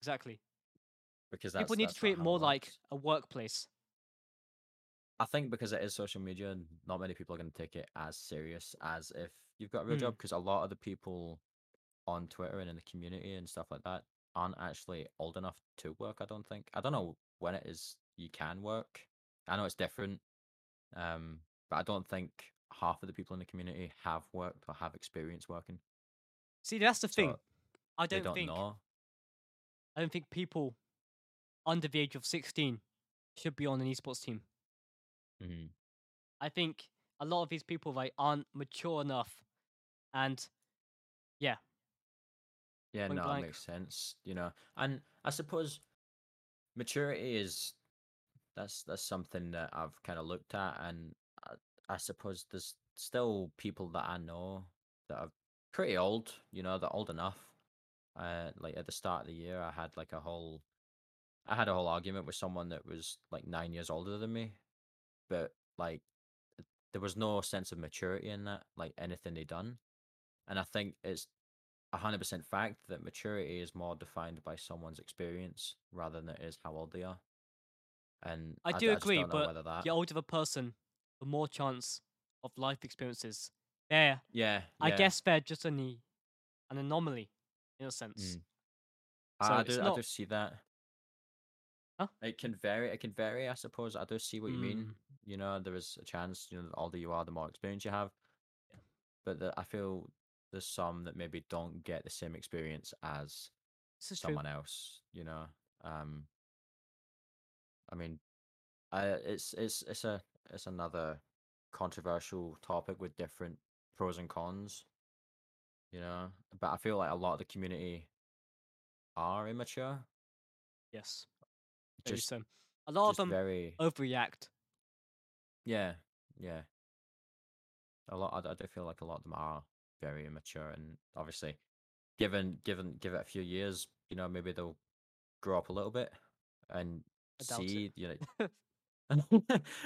Exactly. Because people need to treat it more like a workplace. I think because it is social media, not many people are going to take it as serious as if you've got a real job, because a lot of the people on Twitter and in the community and stuff like that aren't actually old enough to work, I don't think. I don't know when it is you can work. I know it's different, but I don't think half of the people in the community have worked or have experience working. See, that's the thing. I don't think people under the age of 16 should be on an esports team. Mm-hmm. I think a lot of these people, like, aren't mature enough, and that makes sense, you know. And I suppose maturity is that's something that I've kind of looked at, and I suppose there's still people that I know that are pretty old, you know, they're old enough. Like at the start of the year, I had like a whole argument with someone that was like 9 years older than me, but like there was no sense of maturity in that, like anything they done. And I think it's 100% fact that maturity is more defined by someone's experience rather than it is how old they are. And I do agree, but the older the person, the more chance of life experiences. I guess they're just an anomaly in a sense. So I do see that. Huh? It can vary, I suppose. I do see what you mean. You know, there is a chance, you know, the older you are, the more experience you have. Yeah. But I feel there's some that maybe don't get the same experience as someone else, you know. It's another controversial topic with different pros and cons, you know, but I feel like a lot of the community are immature. Yes. Just a lot of them overreact. Yeah. I do feel like a lot of them are very immature, and obviously give it a few years, you know, maybe they'll grow up a little bit and see, you know.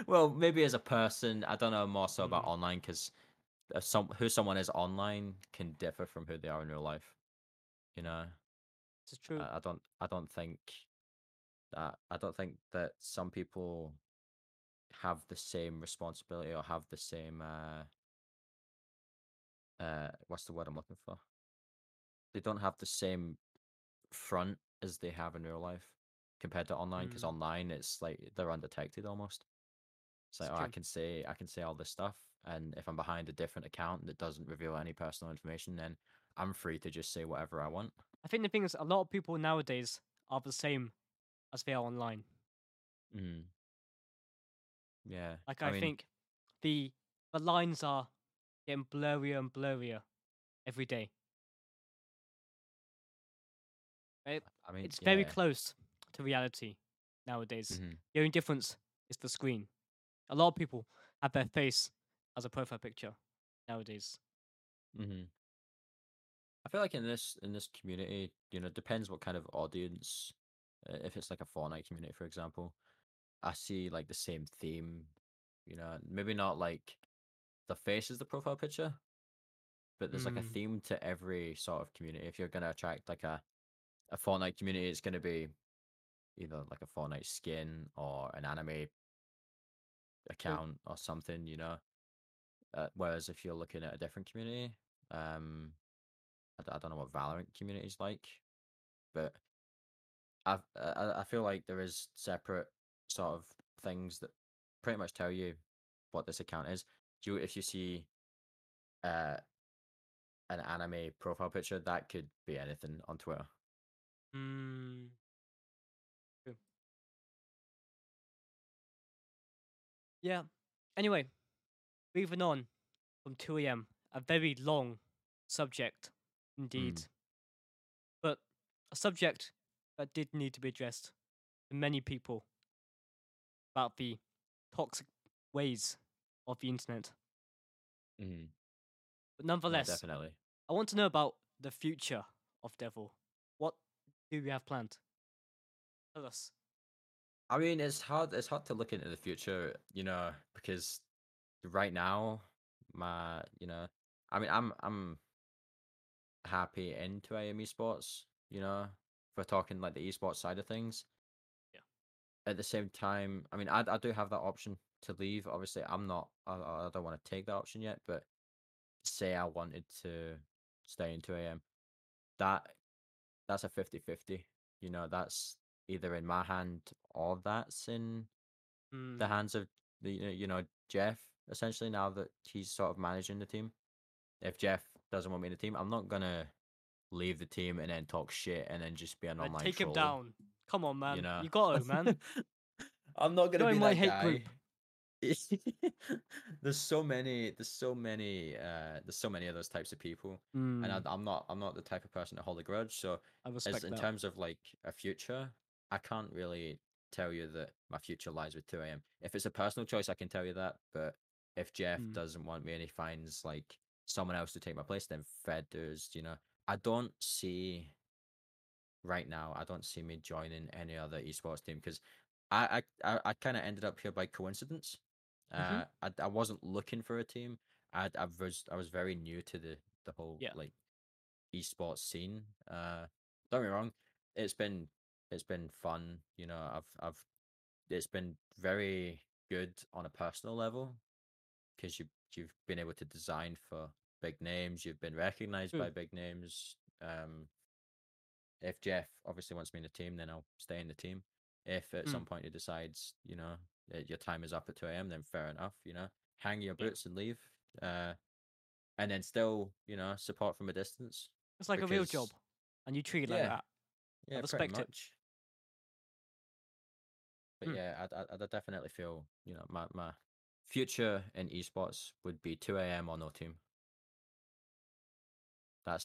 Well, maybe as a person, I don't know, more so about online, because who someone is online can differ from who they are in real life. You know, it's true. I don't think that some people have the same responsibility or have the same what's the word I'm looking for? They don't have the same front as they have in real life compared to online, because online it's like they're undetected almost. So like, I can say all this stuff, and if I'm behind a different account that doesn't reveal any personal information, then I'm free to just say whatever I want. I think the thing is, a lot of people nowadays are the same as they are online. Yeah. Like I mean, think the lines are getting blurrier and blurrier every day. It's very close to reality nowadays. The only difference is the screen. A lot of people have their face as a profile picture nowadays. I feel like in this community, you know, it depends what kind of audience. If it's like a Fortnite community, for example, I see like the same theme. You know, maybe not like the face is the profile picture, but there's like a theme to every sort of community. If you're gonna attract like a Fortnite community, it's gonna be either like a Fortnite skin or an anime account or something, you know. Whereas if you're looking at a different community, I don't know what Valorant community is like, but I feel like there is separate sort of things that pretty much tell you what this account is. If you see an anime profile picture, that could be anything on Twitter. Yeah. Anyway, moving on from 2AM, a very long subject indeed, but a subject that did need to be addressed to many people about the toxic ways of the internet. But nonetheless, yeah, definitely. I want to know about the future of Devil. What do we have planned? Tell us. I mean, it's hard to look into the future, you know, because right now, I'm happy into 2AM Esports, you know. We're talking like the esports side of things. Yeah. At the same time, I mean, I do have that option to leave. Obviously, I don't want to take that option yet, but say I wanted to stay in 2AM. That's a 50-50. You know, that's either in my hand or that's in the hands of the, you know, Jeff, essentially, now that he's sort of managing the team. If Jeff doesn't want me in the team, I'm not going to leave the team and then talk shit and then just be an online take troll. Him down. Come on, man. You know? You got him, man. I'm not going to be that guy. There's so many of those types of people. And I'm not the type of person to hold a grudge. So I respect that. In terms of like a future, I can't really tell you that my future lies with 2AM. If it's a personal choice, I can tell you that. But if Jeff doesn't want me and he finds like someone else to take my place, then fair dues, you know. I don't see me joining any other esports team, because I kind of ended up here by coincidence. I wasn't looking for a team. I was very new to the whole like esports scene. Don't get me wrong, it's been fun. You know, it's been very good on a personal level because you've been able to design for big names. You've been recognized by big names. If Jeff obviously wants me in the team, then I'll stay in the team. If at some point he decides, you know, your time is up at 2 a.m, then fair enough. You know, hang your boots and leave. And then still, you know, support from a distance. It's like a real job, and you treat it like that. Yeah, I respect pretty much. It. But yeah, I definitely feel, you know, my future in esports would be 2 a.m. or no team. That's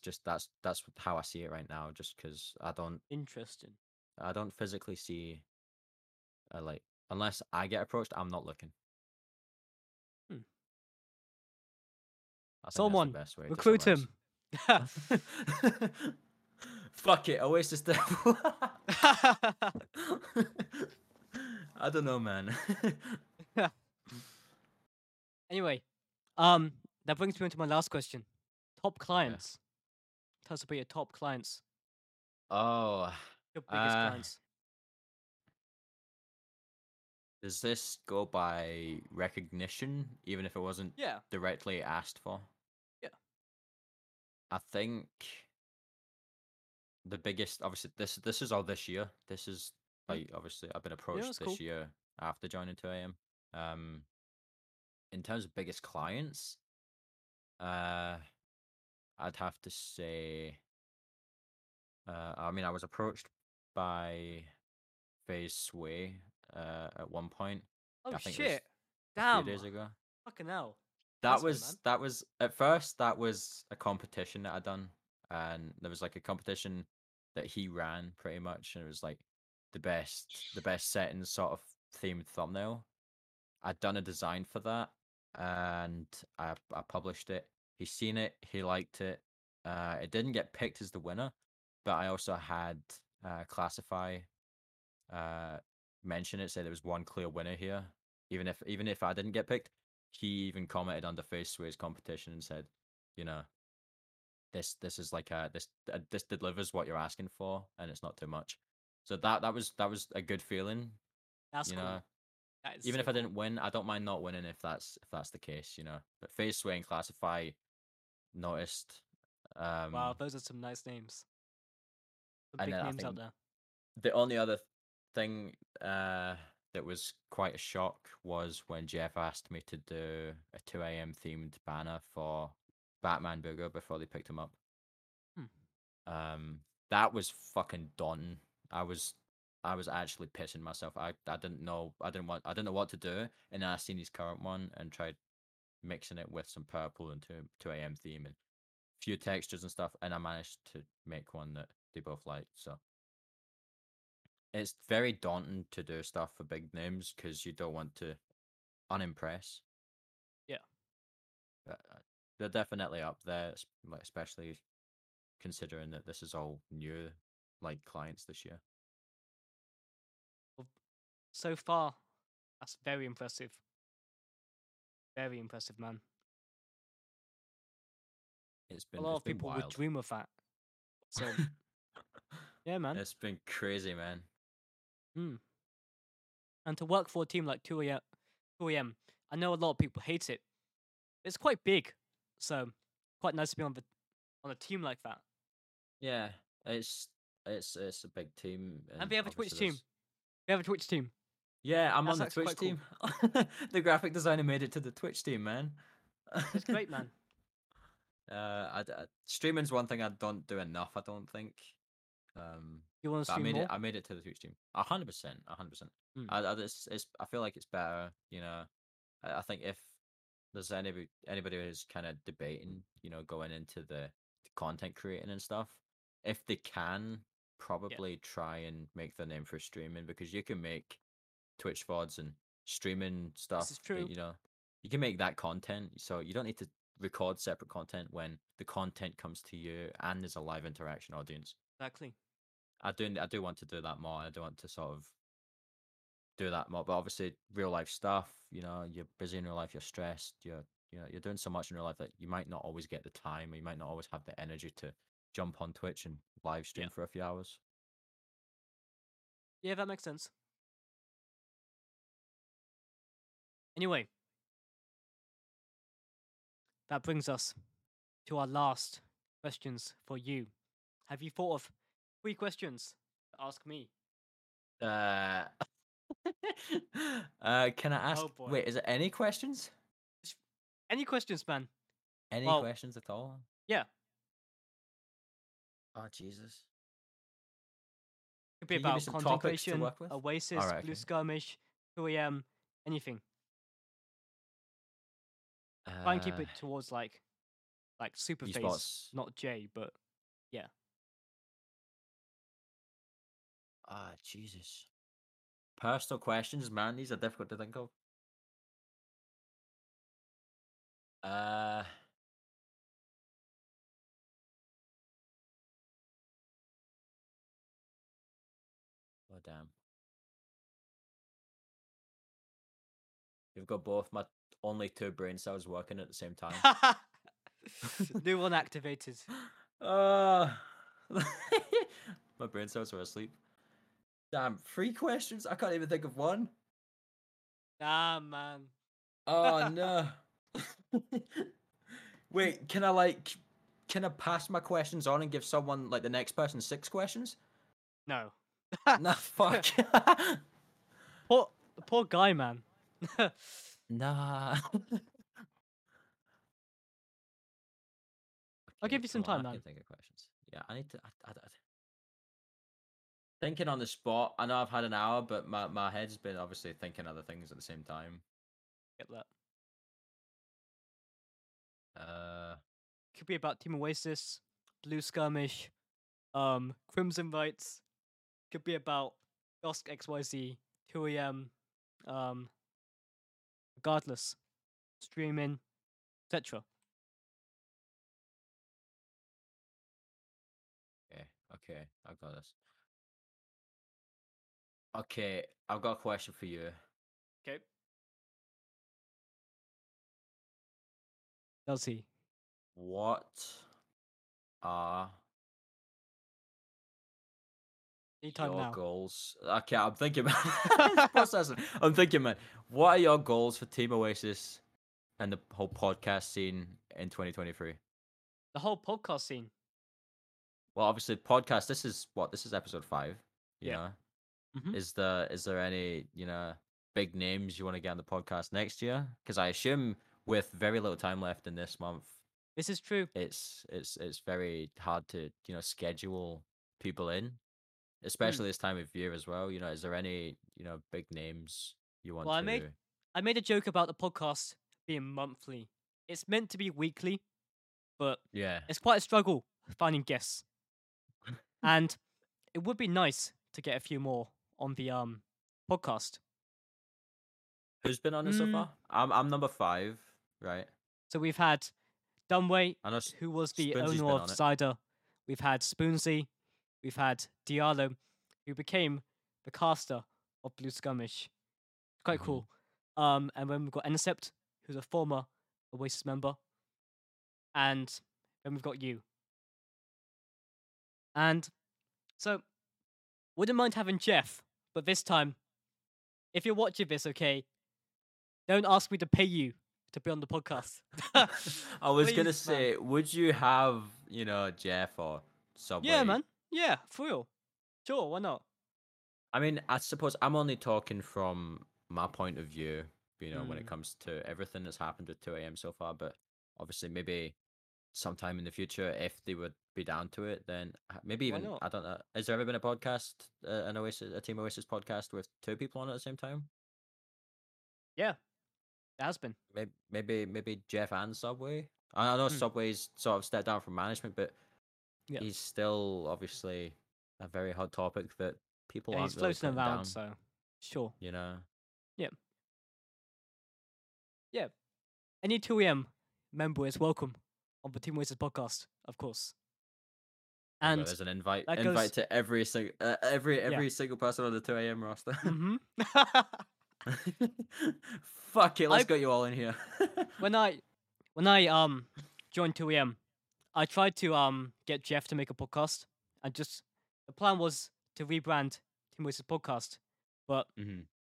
how I see it right now. Just because I don't. Interesting. I don't physically see, unless I get approached, I'm not looking. Someone recruit him. Fuck it, Oasis Devil. I don't know, man. Anyway, that brings me into my last question. Top clients. Tell us about your top clients. Oh. Your biggest clients. Does this go by recognition, even if it wasn't directly asked for? Yeah. I think the biggest, obviously, this is all this year. This is, like, obviously, I've been approached this year after joining 2AM. In terms of biggest clients, I'd have to say, I mean, I was approached by Sway at one point. Oh, I think shit. It was a few days ago. Fucking hell. That was at first, that was a competition that I'd done. And there was like a competition that he ran pretty much. And it was like the best settings sort of themed thumbnail. I'd done a design for that and I published it. He's seen it. He liked it. It didn't get picked as the winner, but I also had Classify mention it, say there was one clear winner here. Even if I didn't get picked, he even commented under Sway's competition and said, you know, this is like this delivers what you're asking for, and it's not too much. So that was a good feeling. That's cool. Know? Even if I didn't win, I don't mind not winning if that's the case, you know. But Sway and Classify noticed. Wow, those are some nice names. Some big names out there. The only other thing that was quite a shock was when Jeff asked me to do a 2 AM themed banner for Batman Booger before they picked him up. That was fucking daunting. I was actually pissing myself. I didn't know what to do, and then I seen his current one and tried mixing it with some purple and 2 AM theme and a few textures and stuff, and I managed to make one that they both liked. So it's very daunting to do stuff for big names because you don't want to unimpress. Yeah. But they're definitely up there, especially considering that this is all new, like, clients this year. So far, that's very impressive. Very impressive, man. A lot of people would dream of that. So, yeah, man. It's been crazy, man. And to work for a team like 2 AM, I know a lot of people hate it. It's quite big, so quite nice to be on a team like that. Yeah, it's a big team. And we have a Twitch team. We have a Twitch team. Yeah, I'm on the Twitch team. Cool. The graphic designer made it to the Twitch team, man. It's great, man. Streaming's one thing I don't do enough. I don't think. You want to stream more? I made it to the Twitch team. 100%. I feel like it's better, you know. I think if there's anybody who's kind of debating, you know, going into the content creating and stuff, if they can, probably try and make their name for streaming, because you can make Twitch VODs and streaming stuff. This is true. You know, you can make that content, so you don't need to record separate content when the content comes to you and there's a live interaction audience. Exactly. I do want to do that more. I do want to sort of do that more, but obviously real life stuff, you know, you're busy in real life, you're stressed, you're doing so much in real life that you might not always get the time, or you might not always have the energy to jump on Twitch and live stream for a few hours. Yeah, that makes sense. Anyway, that brings us to our last questions for you. Have you thought of 3 questions to ask me? Can I ask? Oh, wait, is it any questions? Any questions, man? Any questions at all? Yeah. Oh Jesus! Could be about content creation, Oasis, right, Blue Skirmish, 2AM, anything. Try and keep it towards like Superface, esports. Not Jay, but yeah. Ah, Jesus. Personal questions, man. These are difficult to think of. Oh, damn. You've got both my only 2 brain cells working at the same time. New one activated. My brain cells were asleep. Damn, 3 questions? I can't even think of one. Nah, man. Oh, no. Wait, can I pass my questions on and give someone, like, the next person 6 questions? No. Nah, fuck. Poor guy, man. Nah. I'll give you some time, man. I can think of questions. Yeah, I need to... Thinking on the spot. I know I've had an hour, but my head's been obviously thinking other things at the same time. Get that. Could be about Team Oasis, Blue Skirmish, Crimson Rites. Could be about Dusk XYZ, 2AM, regardless, streaming, etc. Okay, I got this. Okay, I've got a question for you. Okay. Elsie. What are your goals? Okay, I'm thinking, man. I'm thinking, man. What are your goals for Team Oasis and the whole podcast scene in 2023? The whole podcast scene? Well, obviously, podcast, this is what? This is episode 5, you know? Mm-hmm. Is there any, you know, big names you want to get on the podcast next year? Because I assume with very little time left in this month, this is true. It's very hard to, you know, schedule people in, especially this time of year as well. You know, is there any, you know, big names you want? Well, I made a joke about the podcast being monthly. It's meant to be weekly, but yeah, it's quite a struggle finding guests, and it would be nice to get a few more on the podcast. Who's been on it so far? I'm number 5, right? So we've had Dunway, who was the owner of Cider. We've had Spoonzy. We've had Diallo, who became the caster of Blue Skirmish. Quite cool. And then we've got Intercept, who's a former Oasis member. And then we've got you. And so... wouldn't mind having Jeff, but this time, if you're watching this, okay, don't ask me to pay you to be on the podcast. I was going to say, man. Would you have, you know, Jeff or Subway? Yeah, man. Yeah, for real. Sure, why not? I mean, I suppose I'm only talking from my point of view, you know, when it comes to everything that's happened with 2AM so far, but obviously maybe sometime in the future, if they would be down to it, then maybe even, I don't know, has there ever been a podcast, a Team Oasis podcast with 2 people on it at the same time? Yeah, there has been. Maybe Jeff and Subway. I know Subway's sort of stepped down from management, but he's still obviously a very hot topic that people aren't he's really floating around, down, so sure. You know? Yeah. Yeah. Any 2AM member is welcome on the Team Oasis podcast, of course. And there's an invite to every single person on the 2AM roster. Fuck it, let's get you all in here. When I joined 2AM, I tried to get Jeff to make a podcast, and just the plan was to rebrand Team Oasis Podcast, but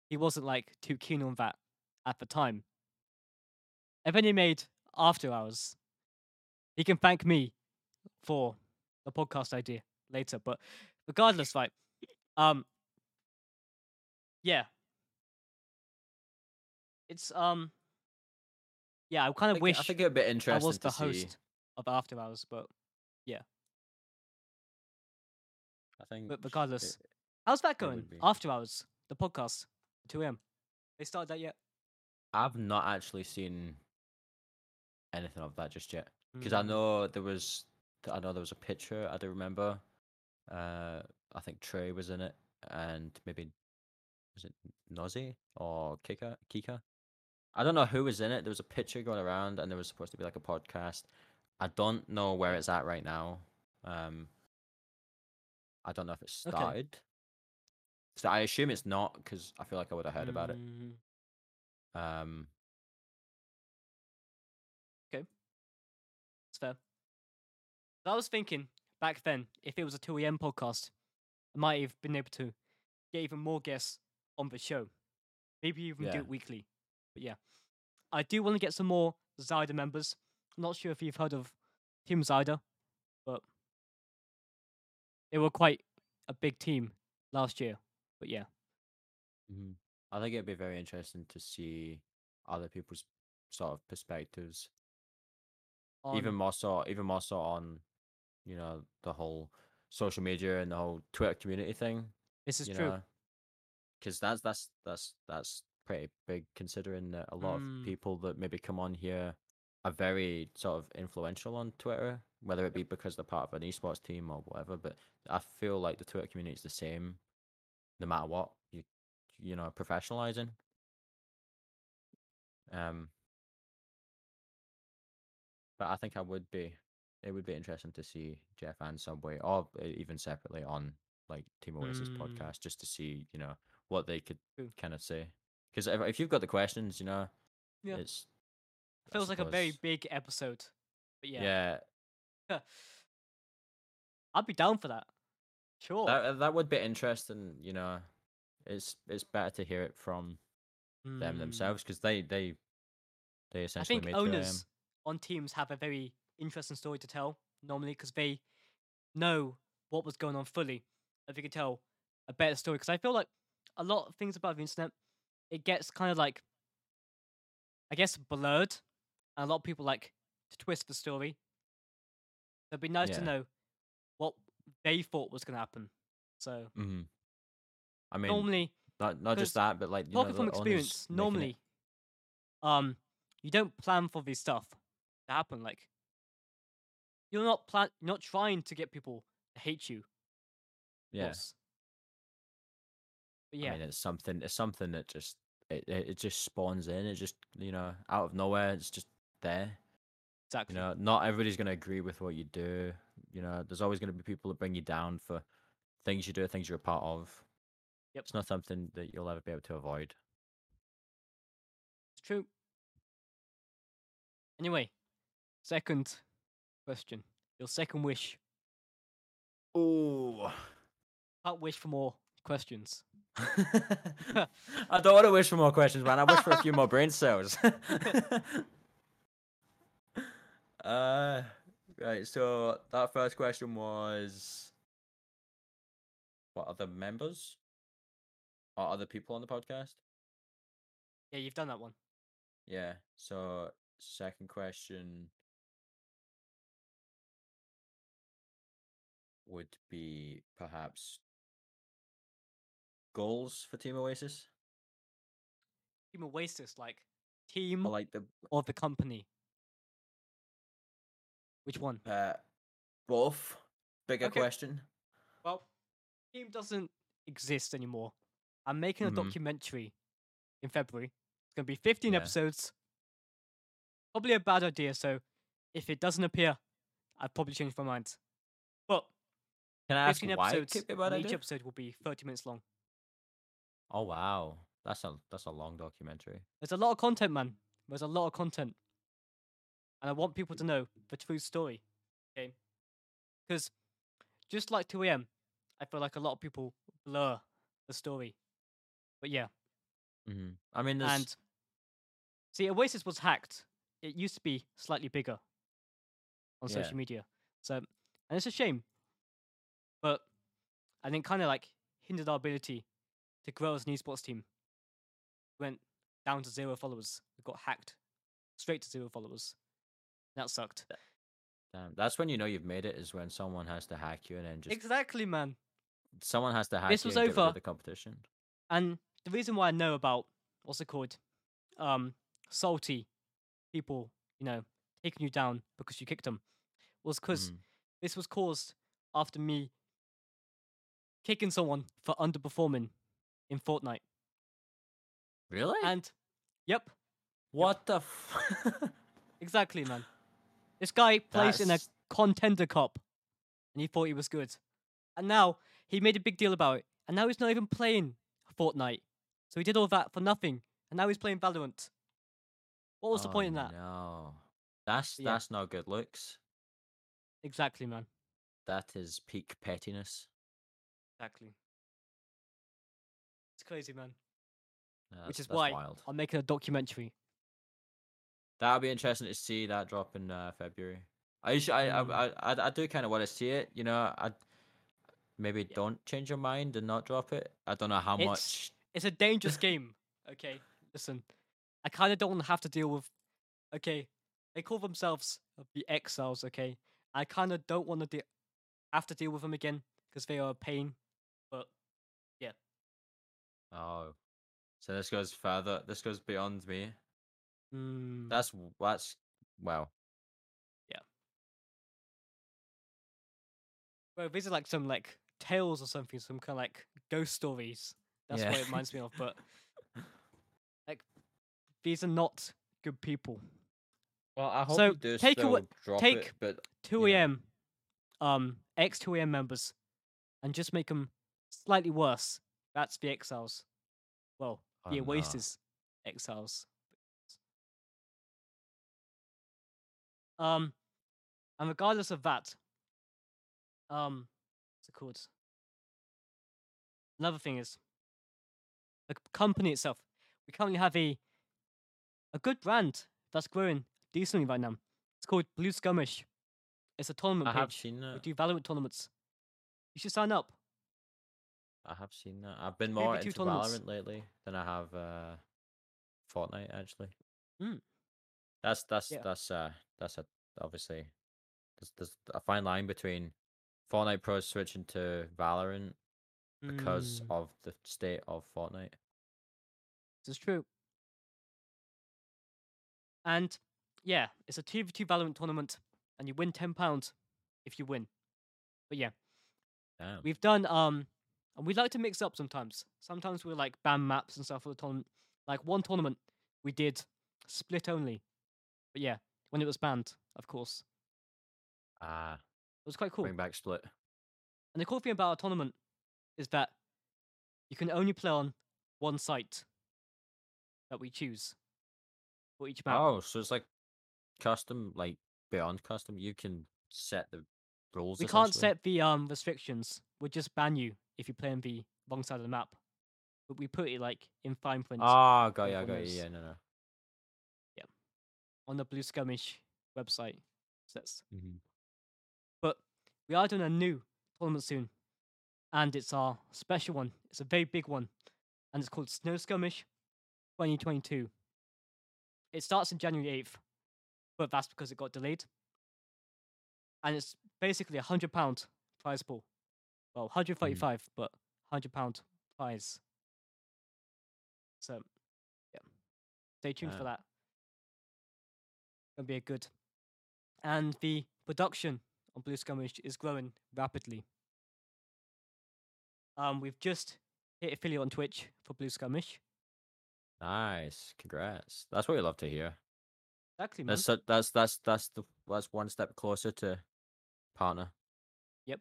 he wasn't like too keen on that at the time. And then he made After Hours. He can thank me for the podcast idea later, but regardless, right? Yeah. It's yeah, I kind of wish I think it'd be interesting I was the host of After Hours, but yeah. I think but regardless. How's that going? After Hours, the podcast, 2AM. They started that yet? I've not actually seen anything of that just yet. Because I know there was a picture, I do remember. I think Trey was in it, and maybe was it Nozzy or Kika? I don't know who was in it. There was a picture going around, and there was supposed to be like a podcast. I don't know where it's at right now. I don't know if it started. Okay. So I assume it's not, because I feel like I would have heard about it. Okay, it's fair. But I was thinking back then, if it was a 2AM podcast, I might have been able to get even more guests on the show. Maybe even do it weekly. But yeah, I do want to get some more Cider members. I'm not sure if you've heard of Team Cider, but they were quite a big team last year. But yeah, I think it'd be very interesting to see other people's sort of perspectives, even more so on, you know, the whole social media and the whole Twitter community thing. This is true, because that's pretty big, considering that a lot of people that maybe come on here are very sort of influential on Twitter, whether it be because they're part of an esports team or whatever. But I feel like the Twitter community is the same, no matter what you know, professionalizing. But I think it would be interesting to see Jeff and Subway, or even separately on like Team Oasis podcast, just to see, you know, what they could kind of say. Because if you've got the questions, you know, it feels like a very big episode. But yeah. I'd be down for that. Sure. That would be interesting, you know. It's better to hear it from them themselves, because they essentially made 2AM. I think owners on teams have a very interesting story to tell normally, because they know what was going on fully. If you could tell a better story, because I feel like a lot of things about the internet, it gets kind of like, I guess, blurred, and a lot of people like to twist the story. So it'd be nice to know what they thought was going to happen. So I mean, normally not just that, but like, you talking know, from experience, normally you don't plan for this stuff to happen. Like, you're not not trying to get people to hate you. Yes. Yeah. I mean, it's something that just it just spawns in. It just, you know, out of nowhere, it's just there. Exactly. You know, not everybody's gonna agree with what you do. You know, there's always gonna be people that bring you down for things you do, things you're a part of. Yep. It's not something that you'll ever be able to avoid. It's true. Anyway, second question. Your second wish. Oh, can't wish for more questions. I don't want to wish for more questions, man. I wish for a few more brain cells. Right, so that first question was, what other members or other people on the podcast? Yeah, you've done that one. Yeah, so second question would be perhaps goals for Team Oasis. Team Oasis, like team, or like the, or the company. Which one? Both. Bigger question. Well, team doesn't exist anymore. I'm making a documentary in February. It's going to be 15 episodes. Probably a bad idea, so if it doesn't appear, I've probably changed my mind. But can I ask 15 why episodes, it could be a bad idea? Each episode will be 30 minutes long. Oh wow, that's a long documentary. There's a lot of content, man. There's a lot of content, and I want people to know the true story game. Because just like 2AM, I feel like a lot of people blur the story. But yeah. Mm-hmm. I mean, there's... And see, Oasis was hacked. It used to be slightly bigger on social media. So, and it's a shame. But I think kind of like hindered our ability to grow as an esports team. We went down to 0 followers. We got hacked straight to 0 followers. That sucked. Damn. That's when you know you've made it, is when someone has to hack you and then just... Exactly, man. Someone has to hack you and get rid of the competition. And the reason why I know about, what's it called, salty people, you know, taking you down because you kicked them, was because this was caused after me kicking someone for underperforming in Fortnite. Really? And, yep. What the f... Exactly, man. This guy plays in a contender cup, and he thought he was good. And now, he made a big deal about it, and now he's not even playing Fortnite. So he did all that for nothing, and now he's playing Valorant. What was the point in that? No. That's no good looks. Exactly, man. That is peak pettiness. Exactly. It's crazy, man. Yeah, which is why wild. I'm making a documentary. That'll be interesting to see that drop in February. I do kind of want to see it. You know, I maybe don't change your mind and not drop it. I don't know how much. It's a dangerous game. Okay, listen. I kind of don't want to have to deal with. Okay, they call themselves the Exiles. Okay, I kind of don't want to have to deal with them again because they are a pain. But yeah. Oh, so this goes further. This goes beyond me. That's wow. Yeah. Well, these are like some like tales or something, some kind of like ghost stories. That's what it reminds me of. But like, these are not good people. Well, I hope you do still drop it, but 2AM, ex 2AM members, and just make them slightly worse. That's the Exiles. Well, the Oasis Exiles. And regardless of that, what's it called? Another thing is the company itself. We currently have a good brand that's growing decently right now. It's called Blue Skirmish. It's a tournament page. I have seen that. We do Valorant tournaments. You should sign up. I have seen that. I've been more into Valorant lately than I have Fortnite, actually. That's obviously there's a fine line between Fortnite pros switching to Valorant because of the state of Fortnite. This is true. And yeah, it's a 2v2 Valorant tournament, and you win £10 if you win. But yeah, we've done and we like to mix up sometimes. Sometimes we like ban maps and stuff for the tournament. Like one tournament we did split only, but yeah. When it was banned, of course. It was quite cool. Bring back split. And the cool thing about our tournament is that you can only play on one site that we choose for each map. Oh, so it's like custom, like beyond custom. You can set the rules. We can't set the restrictions. We'll just ban you if you play on the wrong side of the map. But we put it like in fine print. Ah, got you. Yeah, no. On the Blue Skirmish website. So that's... But we are doing a new tournament soon. And it's our special one. It's a very big one. And it's called Snow Skirmish 2022. It starts on January 8th. But that's because it got delayed. And it's basically £100 prize pool. Well, £135, but £100 prize. So, yeah. Stay tuned for that. Gonna be a good, and the production on Blue Skirmish is growing rapidly. We've just hit affiliate on Twitch for Blue Skirmish. Nice, congrats! That's what we love to hear. Exactly, man. That's one step closer to partner. Yep,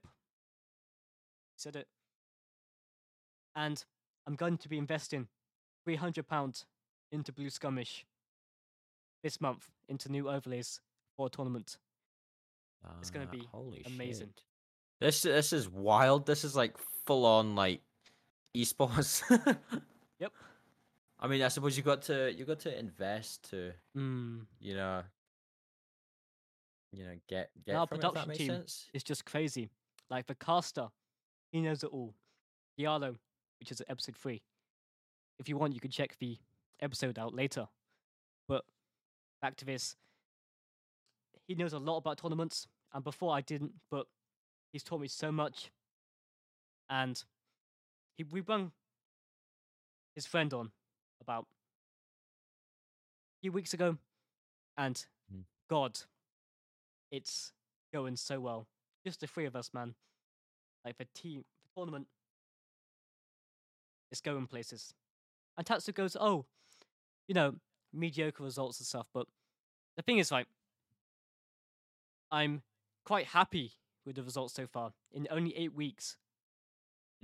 said it. And I'm going to be investing £300 into Blue Skirmish this month into new overlays for a tournament. It's gonna be amazing. Shit. This is wild. This is like full on like esports. Yep. I mean, I suppose you got to invest to you know get our production team. Sense. It's just crazy. Like the caster, he knows it all. Diallo, which is episode 3. If you want, you can check the episode out later. But back to this. He knows a lot about tournaments, and before I didn't, but he's taught me so much. And we brought his friend on about a few weeks ago, and God, it's going so well. Just the three of us, man. Like the team, the tournament, it's going places. And Tatsu goes, oh, you know, mediocre results and stuff, but the thing is, like, I'm quite happy with the results so far in only 8 weeks.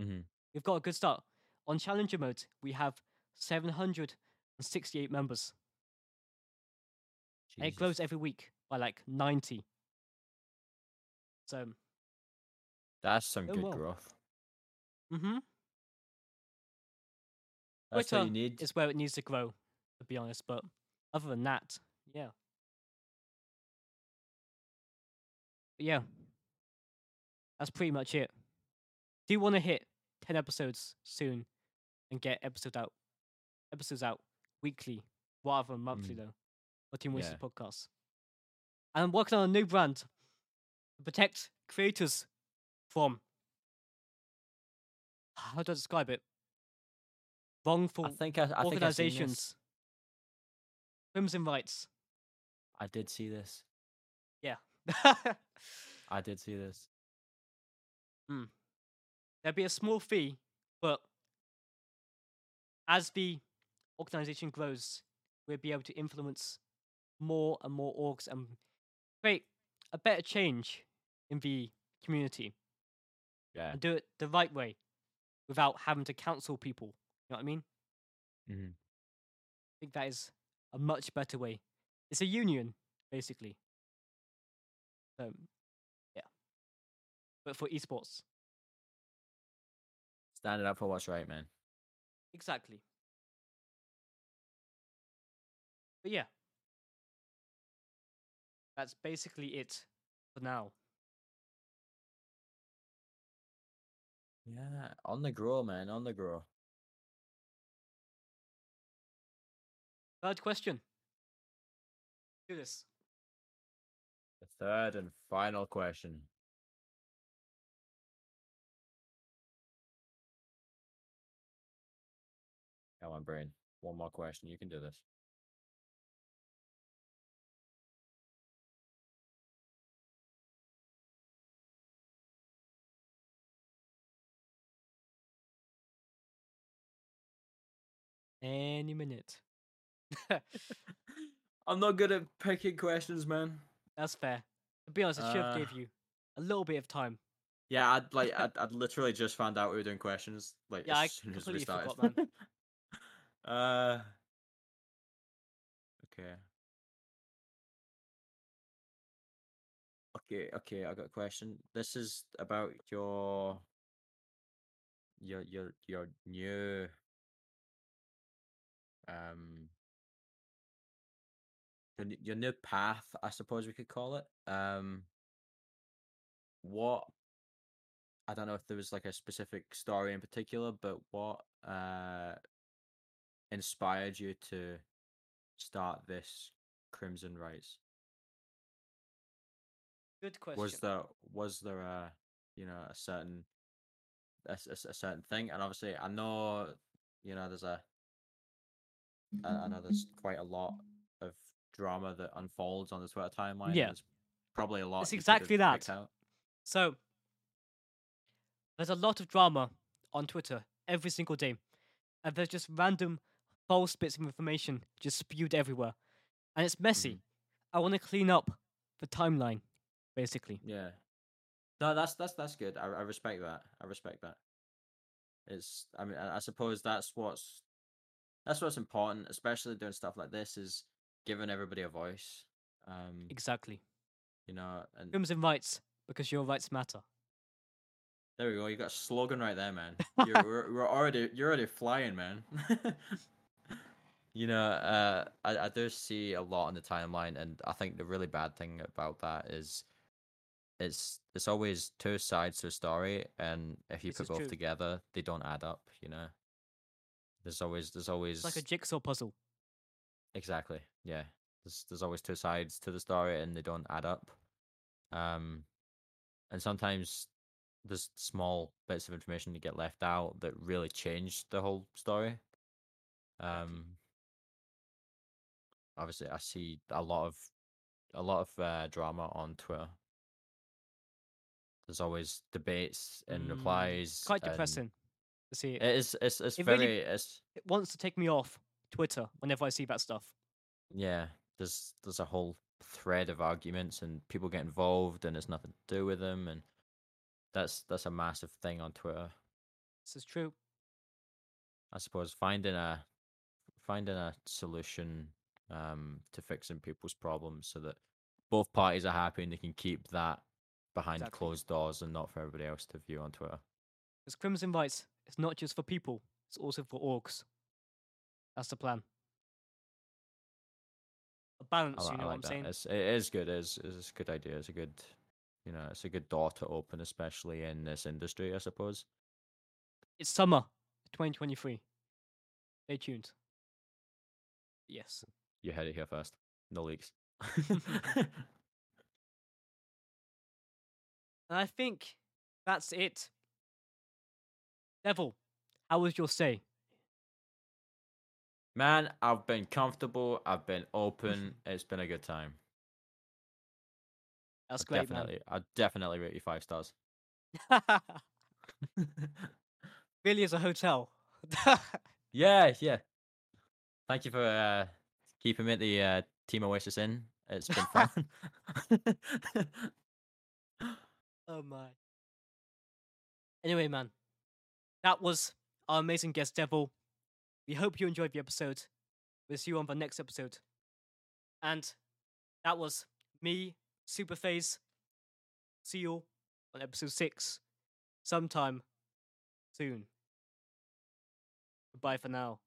Mm-hmm. We've got a good start. On Challenger mode, we have 768 members. And it grows every week by like 90. So that's some good growth. Mm-hmm. That's Twitter what you need. Is where it needs to grow, to be honest. But other than that, yeah. Yeah, that's pretty much it. Do you want to hit 10 episodes soon and get episodes out weekly rather than monthly though, for Team Oasis Podcasts. And I'm working on a new brand to protect creators from, how do I describe it? Wrongful organizations. Crimson Rites. I did see this. Yeah. I did see this. There'd be a small fee, but as the organization grows, we'll be able to influence more and more orgs and create a better change in the community. Yeah. And do it the right way without having to counsel people. You know what I mean? Mm-hmm. I think that is a much better way. It's a union, basically. Yeah, but for esports, standing up for what's right, man. Exactly. But yeah, that's basically it for now. Yeah, on the grow, man, on the grow. Third question. Do this. Third and final question. Come on, brain. One more question. You can do this. Any minute. I'm not good at picking questions, man. That's fair. To be honest, I should have gave you a little bit of time. Yeah, I'd literally just found out we were doing questions as soon as we started. Forgot, man. Okay, I got a question. This is about your new your new path, I suppose we could call it. I don't know if there was like a specific story in particular, but what inspired you to start this Crimson Rites? Good question. Was there a certain thing? And obviously, I know there's I know there's quite a lot of drama that unfolds on the Twitter timeline. Yeah, there's probably a lot. It's exactly that. So there's a lot of drama on Twitter every single day, and there's just random false bits of information just spewed everywhere, and it's messy. I want to clean up the timeline, basically. Yeah, no, that's good. I respect that. It's. I mean, I suppose that's what's important, especially doing stuff like this, is giving everybody a voice. Exactly. you know. And Crimson Rites, because your rights matter. There we go. You got a slogan right there, man. You're already flying, man. You know, I do see a lot on the timeline, and I think the really bad thing about that is it's always two sides to a story, and if you put both together, they don't add up, you know. There's always it's like a jigsaw puzzle. Exactly. Yeah. There's always two sides to the story, and they don't add up. And sometimes there's small bits of information that get left out that really change the whole story. Obviously, I see a lot of drama on Twitter. There's always debates and replies. It's quite depressing to see. It is. It wants to take me off Twitter whenever I see that stuff. Yeah, there's a whole thread of arguments and people get involved, and it's nothing to do with them, and that's a massive thing on Twitter. This is true. I suppose finding a solution to fixing people's problems so that both parties are happy and they can keep that behind closed doors and not for everybody else to view on Twitter. Because Crimson Rites, it's not just for people, it's also for orcs. That's the plan. A balance, you know what I'm saying? It is good. It's a good idea. It's a good, you know, it's a good door to open, especially in this industry, I suppose. It's summer 2023. Stay tuned. Yes. You heard it here first. No leaks. And I think that's it. Devil, how was your say? Man, I've been comfortable. I've been open. It's been a good time. That's great, man. I'd definitely rate you 5 stars. Really is a hotel. Yeah. Thank you for keeping me at the Team Oasis Inn. It's been fun. Oh, my. Anyway, man, that was our amazing guest, Devil. We hope you enjoyed the episode. We'll see you on the next episode. And that was me, Superface. See you on episode 6 sometime soon. Goodbye for now.